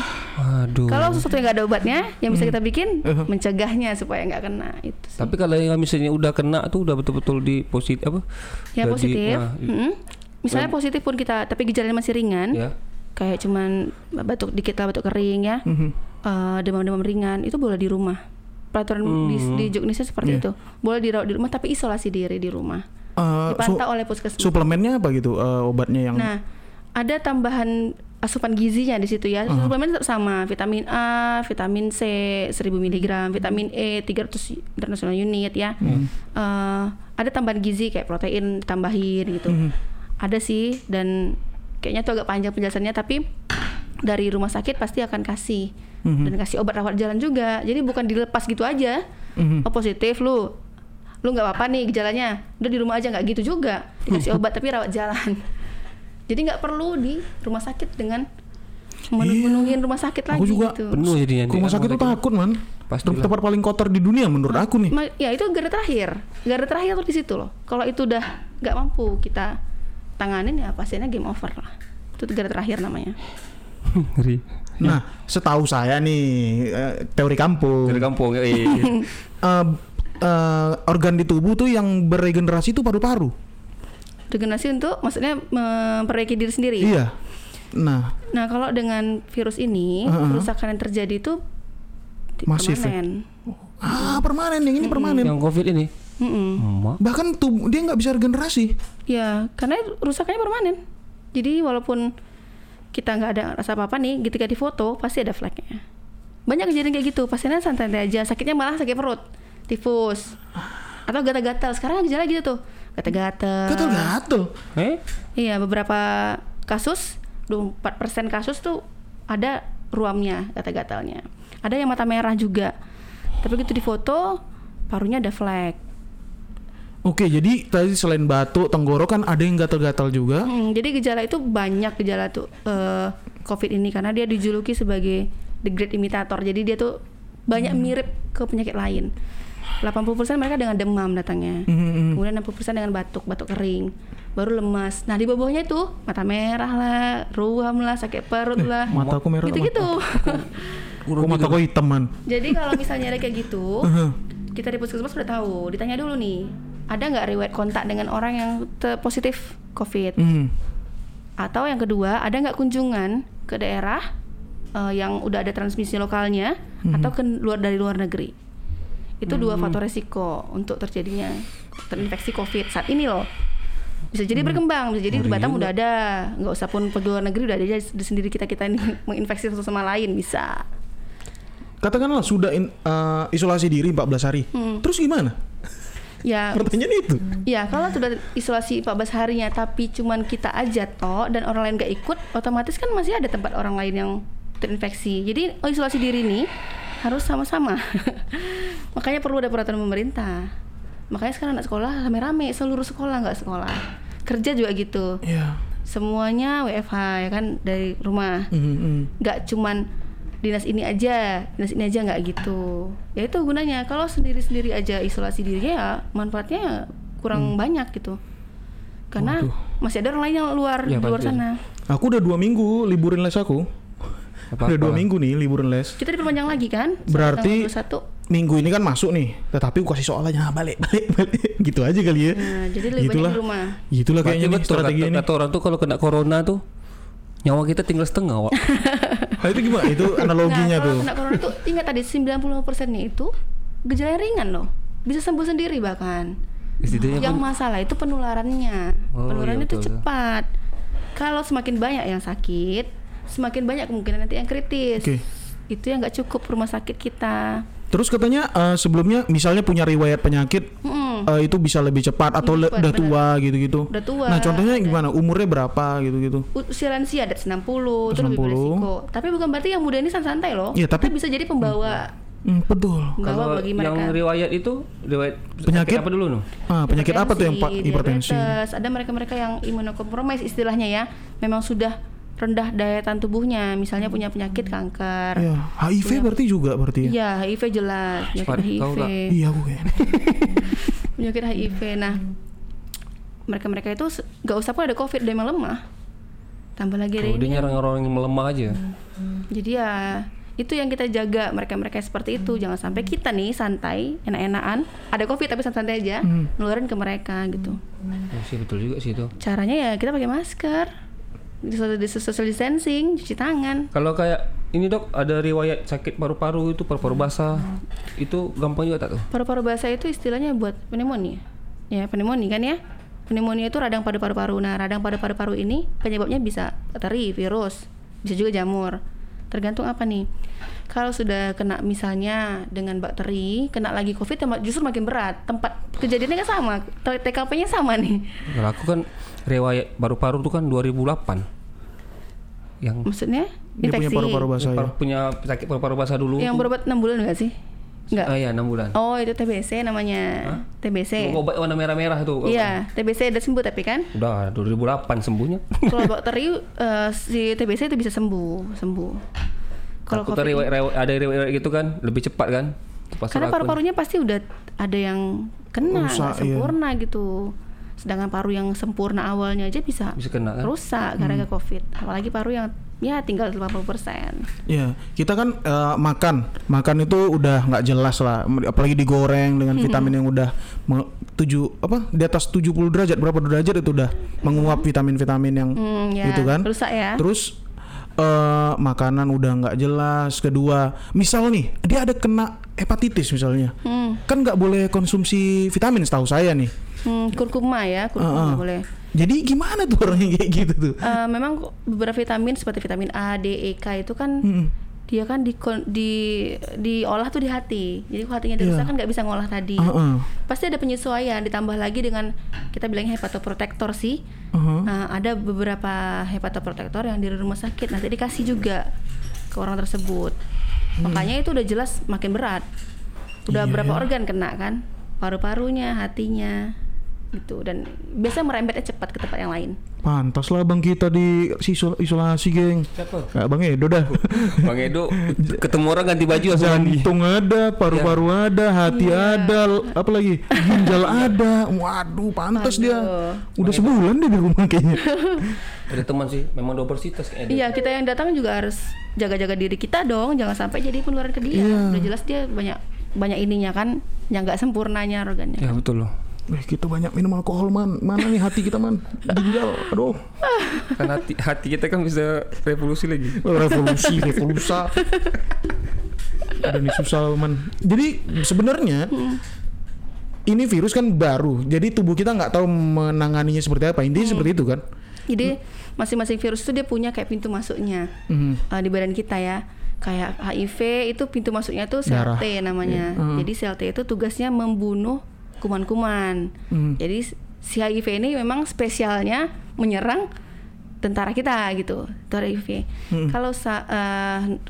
Aduh. Kalau sesuatu yang gak ada obatnya, yang bisa kita bikin mencegahnya supaya gak kena itu sih. Tapi kalau yang misalnya udah kena tuh udah betul-betul di positif apa? Ya udah positif. Misalnya positif pun kita, tapi gejalanya masih ringan. Ya. Kayak cuman batuk dikit lah, batuk kering ya. Demam-demam ringan itu boleh di rumah. Peraturan di Jognisnya seperti itu. Boleh dirawat di rumah tapi isolasi diri di rumah. Dipantau oleh Puskesmas. Suplemennya apa gitu obatnya yang? Nah, ada tambahan asupan gizinya di situ ya. Suplemen tetap sama, vitamin A, vitamin C 1000 mg, vitamin E 300 international unit ya. Ada tambahan gizi kayak protein tambahin gitu. Ada sih dan kayaknya tuh agak panjang penjelasannya tapi dari rumah sakit pasti akan kasih dan kasih obat rawat jalan juga. Jadi bukan dilepas gitu aja. Oh positif lu nggak apa-apa nih gejalanya, udah di rumah aja nggak gitu juga, dikasih obat tapi rawat jalan. Jadi nggak perlu di rumah sakit dengan memenuhin rumah sakit lagi. Aku juga gitu. Penuh jadinya. Rumah sakit itu takut man. Tempat paling kotor di dunia menurut aku nih. Ya itu garda terakhir tuh di situ loh. Kalau itu udah nggak mampu kita tanganin ya pasiennya game over lah. Itu garda terakhir namanya. Ngeri. Nah setahu saya nih teori kampung. organ di tubuh tuh yang beregenerasi tuh paru-paru. Regenerasi untuk maksudnya memperbaiki diri sendiri. Iya. Nah kalau dengan virus ini kerusakan yang terjadi itu masif. Permanen. Permanen yang ini permanen. Yang COVID ini. Bahkan tubuh dia nggak bisa regenerasi. Ya, karena rusaknya permanen. Jadi walaupun kita nggak ada rasa apa-apa nih, ketika difoto pasti ada fleknya. Banyak kejadian kayak gitu. Pasiennya santai aja, sakitnya malah sakit perut, tifus, atau gatal-gatal. Sekarang gejala gitu tuh, gatal-gatal. Gatal-gatal? Iya, beberapa kasus, 24% kasus tuh ada ruamnya, gatal-gatalnya. Ada yang mata merah juga. Tapi gitu difoto, parunya ada flek. Oke, jadi tadi selain batuk, tenggorokan ada yang gatal-gatal juga. Jadi gejala itu banyak gejala tuh COVID ini karena dia dijuluki sebagai the great imitator. Jadi dia tuh banyak mirip ke penyakit lain. 80% mereka dengan demam datangnya. Kemudian 60% dengan batuk kering, baru lemas. Nah, di bawahnya itu mata merah lah, ruam lah, sakit perut lah. Mataku merah. Gitu-gitu. Kok mataku hitaman. Jadi kalau misalnya ada kayak gitu, kita di puskesmas sudah tahu, ditanya dulu nih. Ada nggak riwayat kontak dengan orang yang positif COVID? Atau yang kedua, ada nggak kunjungan ke daerah yang udah ada transmisi lokalnya atau dari luar negeri? Itu dua faktor resiko untuk terjadinya terinfeksi COVID saat ini loh. Bisa jadi berkembang, bisa jadi di Batam udah ada, nggak usah pun pergi luar negeri, udah ada aja di sendiri kita nih menginfeksi satu sama lain bisa. Katakanlah sudah isolasi diri 14 hari, terus gimana? Ya, pertanyaan itu. Ya, kalau sudah isolasi 14 harinya tapi cuman kita aja toh dan orang lain gak ikut, otomatis kan masih ada tempat orang lain yang terinfeksi. Jadi isolasi diri ini harus sama-sama. Makanya perlu ada peraturan pemerintah. Makanya sekarang anak sekolah rame-rame, seluruh sekolah, gak sekolah. Kerja juga gitu. Yeah. Semuanya WFH ya kan, dari rumah. Gak cuman dinas ini aja nggak gitu. Ya itu gunanya. Kalau sendiri-sendiri aja isolasi dirinya ya manfaatnya kurang banyak gitu. Karena masih ada orang lain yang luar sana. Aku udah 2 minggu liburin les aku. Udah 2 minggu nih liburan les. Kita diperpanjang lagi kan? Berarti minggu ini kan masuk nih. Tetapi aku kasih soalnya balik gitu aja kali ya. Nah, jadi lebih banyak di rumah. Gitulah kayaknya nih strategi ini. Kata orang tuh kalau kena corona tuh nyawa kita tinggal setengah, Wak. Nah, itu gimana? Itu analoginya tuh. Kalau kena corona tuh ingat tadi 90%-nya itu gejala ringan loh. Bisa sembuh sendiri bahkan. Yang masalah itu penularannya. Penularannya itu cepat. Kalau semakin banyak yang sakit, semakin banyak kemungkinan nanti yang kritis. Okay. Itu yang nggak cukup rumah sakit kita. Terus katanya sebelumnya misalnya punya riwayat penyakit itu bisa lebih cepat atau udah tua gitu-gitu. Udah tua. Nah contohnya gimana? Umurnya berapa gitu-gitu? Usia lansia ada 60, itu lebih beresiko. Tapi bukan berarti yang muda ini santai loh. Ya, tapi bisa jadi pembawa. Betul. Kalau yang riwayat itu riwayat penyakit apa dulu noh? Penyakit apa tuh yang hipertensi? Ada mereka-mereka yang imunokompromis istilahnya ya. Memang sudah rendah daya tahan tubuhnya, misalnya punya penyakit kanker. Ya, HIV berarti ya? Iya, HIV jelas. Penyakit HIV. Iya, gue. Penyakit HIV. Nah, mereka itu nggak usah pun ada COVID, dia memang lemah. Tambah lagi ada ini. Dia nyerang orang yang melemah aja. Jadi ya, itu yang kita jaga mereka-mereka seperti itu. Jangan sampai kita nih santai, enak-enakan, ada COVID tapi santai aja, nularin ke mereka gitu. Sih betul juga sih itu. Caranya ya kita pakai masker. Social distancing, cuci tangan. Kalau kayak ini dok, ada riwayat sakit paru-paru itu paru-paru basah, itu gampang juga tak tuh? Paru-paru basah itu istilahnya buat pneumonia. Ya pneumonia kan ya. Pneumonia itu radang pada paru-paru. Nah radang pada paru-paru ini penyebabnya bisa bakteri, virus, bisa juga jamur. Tergantung apa nih. Kalau sudah kena misalnya dengan bakteri, kena lagi COVID justru makin berat. Tempat kejadiannya kan sama, TKP-nya sama nih. Nah, aku kan riwayat paru-paru itu kan 2008. Yang maksudnya infeksi. Dia punya paru-paru basah. Punya sakit paru-paru basah dulu. Yang berobat 6 bulan enggak sih? Enggak. Oh iya 6 bulan. Oh, itu TBC namanya. Hah? TBC. Obat warna merah-merah tuh. Iya, TBC udah sembuh tapi kan? Udah 2008 sembuhnya. Kalau bakteri si TBC itu bisa sembuh. Kalau kita riwayat gitu kan, lebih cepat kan? Karena paru-parunya pasti udah ada yang kena, nggak sempurna gitu. Sedangkan paru yang sempurna awalnya aja bisa kena, kan? Rusak karena COVID. Apalagi paru yang ya tinggal 80%. Iya, kita kan makan itu udah nggak jelas lah, apalagi digoreng dengan vitamin yang udah di atas 70 derajat, berapa derajat itu udah menguap vitamin-vitamin yang gitu kan. Rusak ya. Terus makanan udah nggak jelas. Kedua, misal nih dia ada kena hepatitis misalnya, kan nggak boleh konsumsi vitamin setahu saya nih. Kurkuma ya, kurkuma boleh. Jadi gimana tuh orangnya kayak gitu tuh? Memang beberapa vitamin seperti vitamin A, D, E, K itu kan dia kan diolah tuh di hati. Jadi kalau hatinya dirusak kan nggak bisa ngolah tadi. Pasti ada penyesuaian. Ditambah lagi dengan kita bilangnya hepatoprotektor sih. Ada beberapa hepatoprotektor yang dari rumah sakit nanti dikasih juga ke orang tersebut. Makanya itu udah jelas makin berat. Udah berapa organ kena kan? Paru-parunya, hatinya. Gitu, dan biasanya merembetnya cepat ke tempat yang lain. Pantas lah bang kita di isolasi, geng. Siapa? Bang Edo dah. Bang Edo ketemu orang ganti baju langsung mandi. Jantung ada, paru-paru ada, hati ada, apa lagi? Ginjal ada. Waduh, pantas dia. Udah sebulan dia di rumah kayaknya. Ada teman sih, memang diversitas kayaknya. Iya, kita yang datang juga harus jaga-jaga diri kita dong, jangan sampai jadi penularan ke dia. Udah jelas dia banyak ininya kan, yang nggak sempurnanya organnya. Ya betul loh. Kita banyak minum alkohol mana nih hati kita ginjal, aduh kan hati kita kan bisa revolusi ada nih susah man. Jadi sebenarnya ini virus kan baru, jadi tubuh kita nggak tahu menanganinya seperti apa, intinya seperti itu kan. Jadi masing-masing virus itu dia punya kayak pintu masuknya di badan kita ya. Kayak HIV itu pintu masuknya tuh sel T namanya. Jadi sel T itu tugasnya membunuh kuman-kuman. Jadi si HIV ini memang spesialnya menyerang tentara kita gitu, tentara HIV. Kalau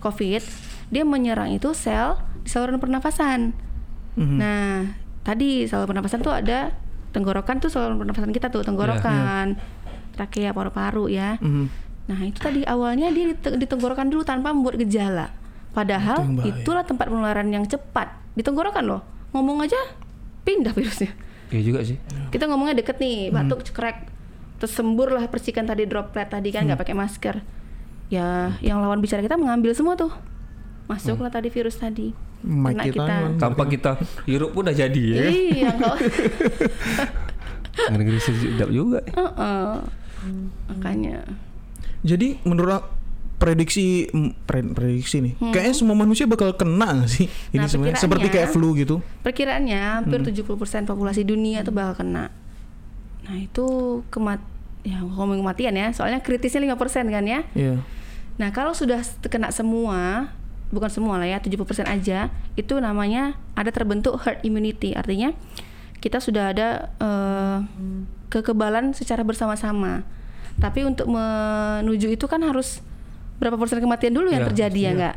COVID dia menyerang itu sel di saluran pernafasan. Nah tadi saluran pernafasan tuh ada tenggorokan tuh, saluran pernafasan kita tuh tenggorokan, trakea, paru-paru ya. Nah itu tadi awalnya dia ditenggorokan dulu tanpa membuat gejala. Padahal itulah tempat penularan yang cepat, ditenggorokan loh. Ngomong aja pindah virusnya. Iya juga sih. Kita ngomongnya deket nih, batuk, cekrek, tersembur lah percikan tadi, droplet tadi kan nggak pakai masker. Ya, yang lawan bicara kita mengambil semua tuh. Masuklah tadi virus tadi. Kena kita. Tanpa kita hirup pun udah jadi ya. Iya kalau. Negeri sedap juga. Makanya. Jadi menurut prediksi nih, kayaknya semua manusia bakal kena sih ini sebenarnya, seperti kayak flu gitu. Perkiraannya hampir 70% populasi dunia tuh bakal kena. Nah itu kematian ya, soalnya kritisnya 5% kan ya. Nah kalau sudah kena semua, bukan semua lah ya, 70% aja, itu namanya ada terbentuk herd immunity. Artinya kita sudah ada kekebalan secara bersama-sama. Tapi untuk menuju itu kan harus berapa persen kematian dulu yang terjadi ya enggak?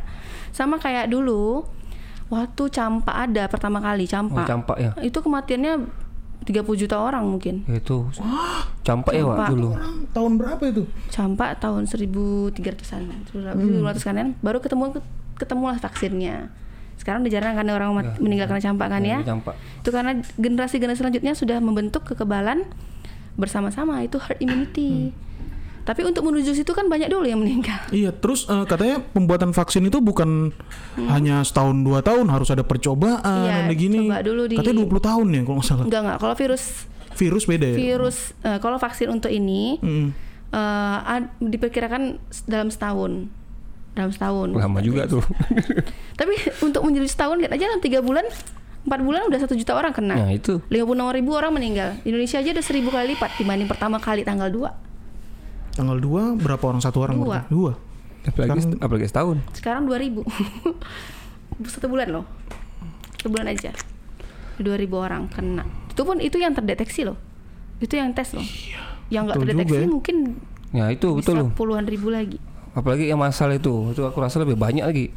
Sama kayak dulu waktu campak ada pertama kali campak ya. Itu kematiannya 30 juta orang mungkin. Itu. Campak ya Wak dulu. Tahun berapa itu? Campak tahun 1300-an. 1200-an baru ketemulah vaksinnya. Sekarang udah jarang kan orang meninggal karena campak kan ya. Itu karena generasi-generasi selanjutnya sudah membentuk kekebalan bersama-sama, itu herd immunity. Tapi untuk menuju situ kan banyak dulu yang meninggal. Iya, terus katanya pembuatan vaksin itu bukan hanya setahun 2 tahun, harus ada percobaan. Iya, ada gini. Coba dulu katanya 20 tahun ya kalau nggak salah. Enggak, kalau virus beda ya? Virus, kalau vaksin untuk ini diperkirakan dalam setahun. Lama juga tuh. Tapi untuk menjelang setahun, lihat aja dalam 3 bulan 4 bulan udah 1 juta orang kena. Nah, itu. 56.000 orang meninggal. Indonesia aja udah 1.000 kali lipat dibanding pertama kali tanggal 2. Tanggal 2 berapa orang? 1 orang? 2. Apalagi setahun. Sekarang 2.000. 1 bulan loh. 1 bulan aja. 2.000 orang kena. Itu pun itu yang terdeteksi loh. Itu yang tes loh. Iya, yang nggak terdeteksi juga, mungkin ya, itu, bisa betul puluhan ribu lagi. Apalagi yang massal itu aku rasa lebih banyak lagi.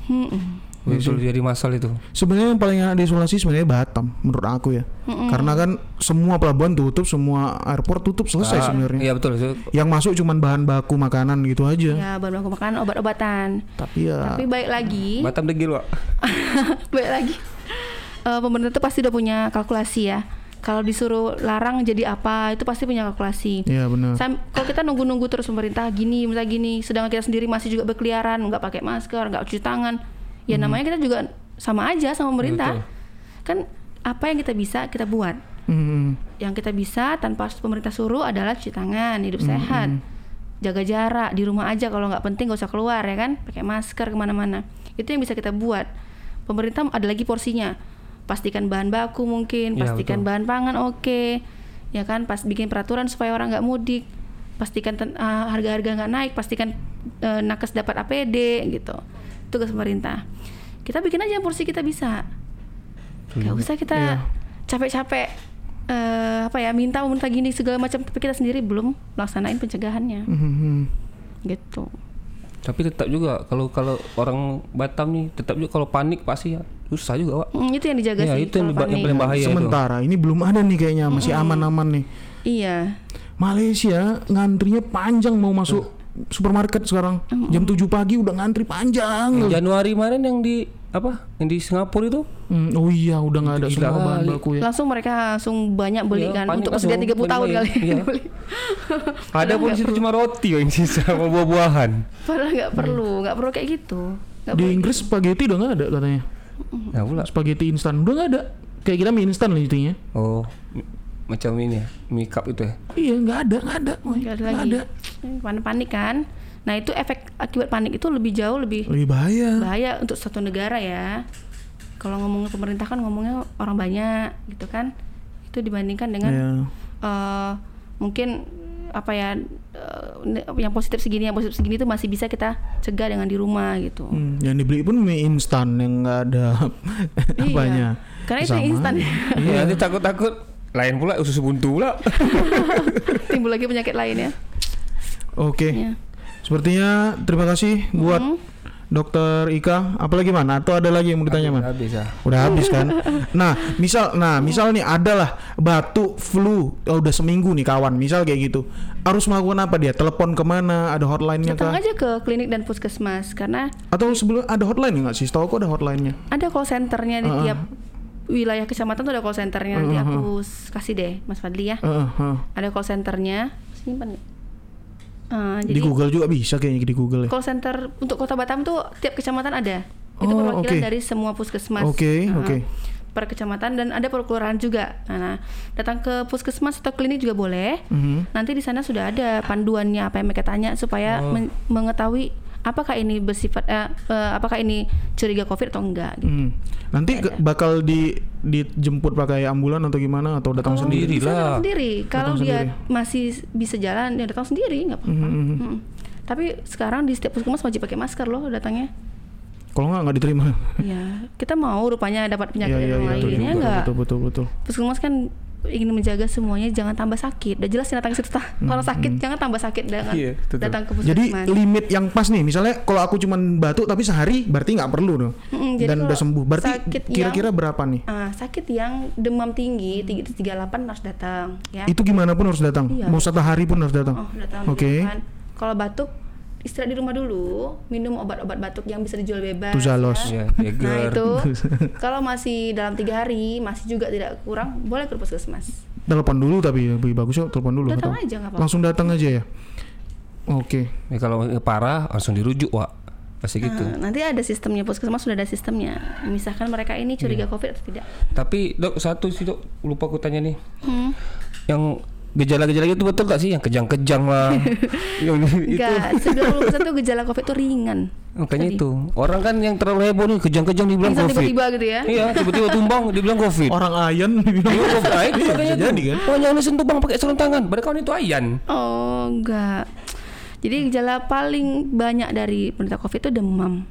Betul, jadi masalah itu. Sebenarnya yang paling enak diisolasi sebenarnya Batam menurut aku ya. Karena kan semua pelabuhan tutup, semua airport tutup, selesai sebenarnya. Iya betul. Yang masuk cuma bahan baku makanan gitu aja. Ya, bahan baku makanan, obat-obatan. Tapi baik lagi. Batam degil, Wak. Baik lagi. Pemerintah itu pasti udah punya kalkulasi ya. kalau disuruh larang jadi apa, itu pasti punya kalkulasi. Iya benar. Kalau kita nunggu-nunggu terus pemerintah gini, misalnya gini, sedangkan kita sendiri masih juga berkeliaran, nggak pakai masker, nggak cuci tangan, ya namanya kita juga sama aja sama pemerintah. Betul. Kan apa yang kita bisa kita buat. Yang kita bisa tanpa pemerintah suruh adalah cuci tangan, hidup sehat, jaga jarak, di rumah aja kalau nggak penting nggak usah keluar ya kan, pakai masker kemana-mana. Itu yang bisa kita buat. Pemerintah ada lagi porsinya. Pastikan bahan baku mungkin, pastikan bahan pangan oke. Ya kan, pas bikin peraturan supaya orang nggak mudik, pastikan harga-harga nggak naik, pastikan nakes dapat APD gitu. Tugas pemerintah. Kita bikin aja porsi kita bisa. Nggak usah kita capek-capek minta pemerintah gini segala macam, tapi kita sendiri belum melaksanain pencegahannya. Gitu. Tapi tetap juga kalau orang Batam nih tetap juga kalau panik pasti susah juga, Pak. Itu yang dijaga sih. Itu yang paling bahaya. Sementara itu. Ini belum ada nih kayaknya, masih aman-aman nih. Iya. Malaysia ngantrinya panjang mau masuk supermarket sekarang. Jam 7 pagi udah ngantri panjang. Januari kemarin yang di Singapura itu? Oh iya, udah enggak ada semua bahan baku ya. Mereka langsung banyak beli kan untuk persediaan 30 tahun kali. Iya. Ada pun situ cuma roti yang sisa sama buah-buahan. Padahal enggak perlu kayak gitu. Gak di Inggris gitu. Spaghetti udah enggak ada katanya. Ya pula. Spaghetti instan udah enggak ada. Kayak kita mie instan lah intinya. Oh. Macam ini ya, mie cup itu ya. Iya, enggak ada. Enggak ada. Panik kan. Nah itu efek akibat panik itu lebih bahaya untuk satu negara ya. Kalau ngomongnya pemerintah kan ngomongnya orang banyak gitu kan, itu dibandingkan dengan mungkin yang positif segini itu masih bisa kita cegah dengan di rumah gitu. Yang dibeli pun mie instan yang nggak ada apanya. Karena itu instan ya. Iya, nanti takut lain pula usus buntu pula. Timbul lagi penyakit lain ya. Oke. Ya. Sepertinya terima kasih buat Dr. Ika. Apalagi Man? Atau ada lagi yang mau ditanya Man? Udah habis kan? Nah misal nih adalah batuk flu udah seminggu nih kawan. Misal kayak gitu. Harus melakukan apa dia? Telepon kemana? Ada hotline-nya kan? Datang aja ke klinik dan puskesmas karena. Atau sebelum ada hotline nggak sih? Tahu kok ada hotline-nya? Ada call center-nya di tiap wilayah kecamatan tuh ada call center-nya. Nanti aku kasih deh Mas Fadli ya. Ada call center-nya. Simpan nggak? Jadi di Google juga bisa kayaknya di Google ya. Call center untuk Kota Batam tuh tiap kecamatan ada. Itu perwakilan dari semua puskesmas. Per kecamatan dan ada per kelurahan juga. Nah, datang ke puskesmas atau klinik juga boleh. Nanti di sana sudah ada panduannya apa yang mereka tanya supaya mengetahui apakah ini bersifat apakah ini curiga Covid atau enggak gitu. Nanti bakal dijemput pakai ambulan atau gimana atau datang sendiri lah. Kalau dia masih bisa jalan dia datang sendiri nggak apa-apa. Tapi sekarang di setiap puskesmas wajib pakai masker loh datangnya. Kalau nggak diterima. Ya kita mau rupanya dapat penyakit lain ya nggak. Betul. Puskesmas kan ingin menjaga semuanya jangan tambah sakit. Udah jelas datang ke situ kalau sakit jangan tambah sakit datang ke puskesmas. Jadi limit yang pas nih misalnya kalau aku cuma batuk tapi sehari berarti nggak perlu dong. Dan udah sembuh. Berarti kira-kira berapa nih? Sakit yang demam tinggi 38 harus datang. Ya. Itu gimana pun harus datang. Iya. Mau 1 hari pun harus datang. Oke. Kalau batuk istirahat di rumah dulu, minum obat-obat batuk yang bisa dijual bebas. Tuzalos ya. Nah itu kalau masih dalam 3 hari masih juga tidak kurang, boleh ke puskesmas. Telepon dulu tapi lebih bagus ya telepon dulu. Datang aja nggak apa-apa. Langsung datang aja ya. Oke. Ya, kalau parah langsung dirujuk Wak. Pasti gitu. Nanti ada sistemnya puskesmas sudah ada sistemnya. Misalkan mereka ini curiga Covid atau tidak. Tapi Dok satu sih Dok lupa aku tanya nih. Yang gejala-gejala itu betul gak sih yang kejang-kejang lah? Enggak, 90% tuh gejala Covid itu ringan. Makanya itu orang kan yang terlalu heboh nih kejang-kejang dibilang Covid. Tiba-tiba gitu ya? Iya, tiba-tiba tumbang dibilang Covid. Orang ayan dibilang Covid. Jadi kan? Oh jangan sentuh bang pakai sarung tangan. Padahal kawan itu ayan. Oh enggak. Jadi gejala paling banyak dari penderita Covid itu demam.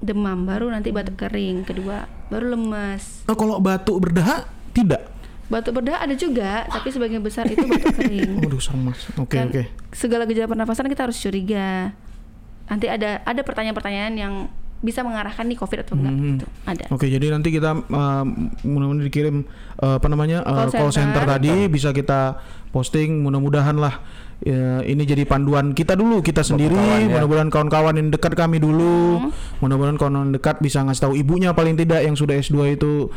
Demam baru nanti batuk kering kedua baru lemas. Nah, kalau batuk berdahak tidak. Batuk berdahak ada juga, tapi sebagian besar itu batuk kering. Waduh, sama. Oke. Segala gejala pernafasan kita harus curiga. Nanti ada pertanyaan-pertanyaan yang bisa mengarahkan nih COVID atau enggak gitu. Ada. Oke, jadi nanti kita mudah-mudahan dikirim call center tadi bisa kita posting, mudah-mudahan lah ya, ini jadi panduan kita dulu, kita sendiri, mudah-mudahan kawan-kawan yang dekat kami dulu, mudah-mudahan kawan dekat bisa ngasih tahu ibunya paling tidak yang sudah S2 itu.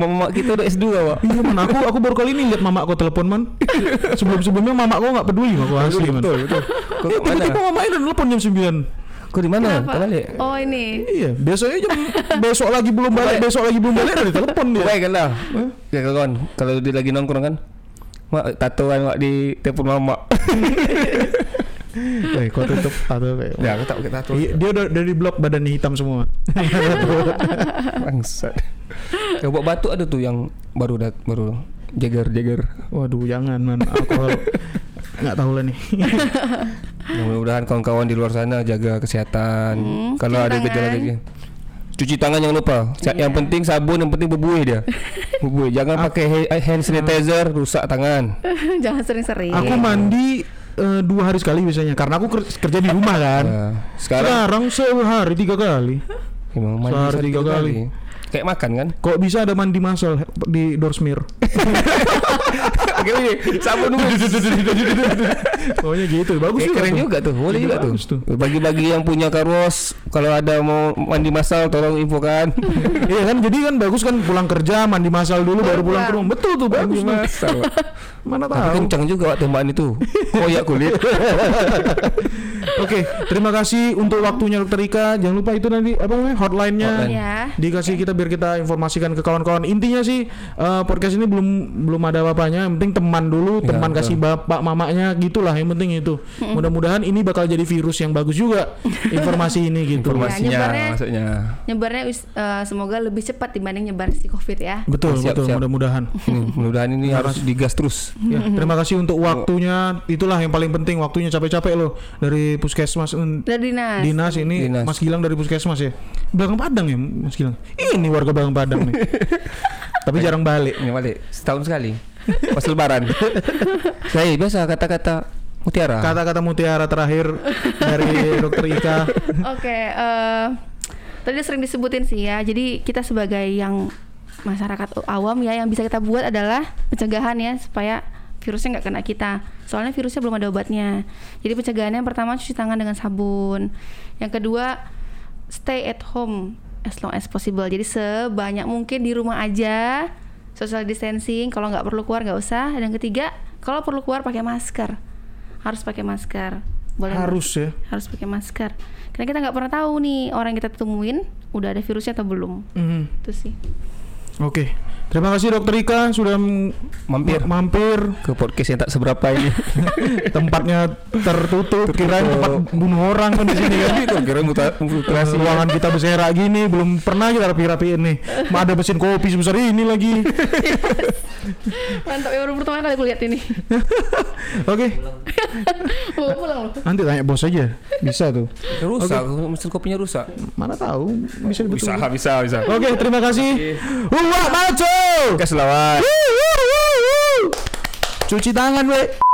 Mama kita udah S2, Pak. Iya, man, aku baru kali ini lihat mamaku telepon, man. Sebelum-sebelumnya mamaku enggak peduli, aku asli, man. Betul. Tiba-tiba mamaku udah telepon jam 9. Kok di mana? Oh, ini. Iya, biasanya jam besok lagi belum balik dari telepon dia. Baik kan lah. Ya kawan, kalau dia lagi nongkrong kan. Mak tatoan mak di telepon mama. Woi, kau tutup tato kayak. Ya, aku tak pakai tato. Dia udah dari blok badannya hitam semua. Bangsat. Ya, buat batuk ada tuh yang baru jeger. Waduh, jangan, man. Alkohol. Nggak tahu lah nih. Mudah-mudahan kawan-kawan di luar sana jaga kesehatan. Kalau ada gejala lagi, cuci tangan jangan lupa. Yang penting sabun, yang penting berbuih dia. Berbuih. Jangan pakai hand sanitizer, rusak tangan. Jangan sering-sering. Aku mandi 2 hari sekali biasanya, karena aku kerja di rumah kan. Sekarang sehari 3 kali. Memang mandi sehari 3 kali. Kayak makan kan? Kok bisa ada mandi masal di Dorsmir? Oke, sabun dulu. Pokoknya gitu. Bagus sih. Keren juga tuh. Boleh juga tuh. Bagi-bagi yang punya karos, kalau ada mau mandi masal tolong infokan. Iya kan, jadi kan bagus kan, pulang kerja mandi masal dulu baru pulang ke rumah. Betul tuh, bagus masal. Mana tahu. Kencang juga waktu tembakan itu. Koyak kulit. Oke, terima kasih untuk waktunya Dr. Ika. Jangan lupa itu nanti apa namanya hotline-nya dikasih kita biar kita informasikan ke kawan-kawan. Intinya sih podcast ini belum ada apa-apanya. Yang penting teman dulu, teman kasih bapak mamanya gitulah yang penting itu. Mudah-mudahan ini bakal jadi virus yang bagus juga informasi ini gitu. Informasinya maksudnya. Nyebarnya semoga lebih cepat dibanding nyebar si Covid ya. Betul, mudah-mudahan. Mudah-mudahan ini harus digas terus. Ya, terima kasih untuk waktunya. Itulah yang paling penting, waktunya capek-capek loh dari Puskesmas, dari dinas ini dinas. Mas Gilang dari Puskesmas ya, Belakang Padang ya Mas Gilang. Ini warga Belakang Padang nih. Tapi jarang balik. Setahun sekali. Pas Lebaran. Saya biasa kata-kata mutiara terakhir dari Dr. Ika. Oke, tadi sering disebutin sih ya. Jadi kita sebagai yang masyarakat awam ya, yang bisa kita buat adalah pencegahan ya, supaya virusnya nggak kena kita. Soalnya virusnya belum ada obatnya. Jadi pencegahannya yang pertama cuci tangan dengan sabun. Yang kedua stay at home as long as possible. Jadi sebanyak mungkin di rumah aja. Social distancing. Kalau nggak perlu keluar nggak usah. Dan yang ketiga, kalau perlu keluar pakai masker. Harus pakai masker. Boleh harus ya. Harus pakai masker. Karena kita nggak pernah tahu nih orang yang kita temuin udah ada virusnya atau belum. Itu sih. Oke. Terima kasih Dr. Ika sudah mampir ke podcast yang tak seberapa ini. Tempatnya tertutup, kirain tempat bunuh orang kan di sini kan. Kirain mutasi ruangan kita berserak gini, belum pernah kita rapi-rapiin nih. Ada mesin kopi sebesar ini lagi. Mantap, baru pertama kali aku lihat ini. Oke. Mau pulang loh. Nanti tanya bos aja. Bisa tuh. Rusak, mesin kopinya rusak. Mana tahu bisa dibetulin. Bisa. Oke, terima kasih. Wah, maco. Kasih lawan. Cuci tangan, we.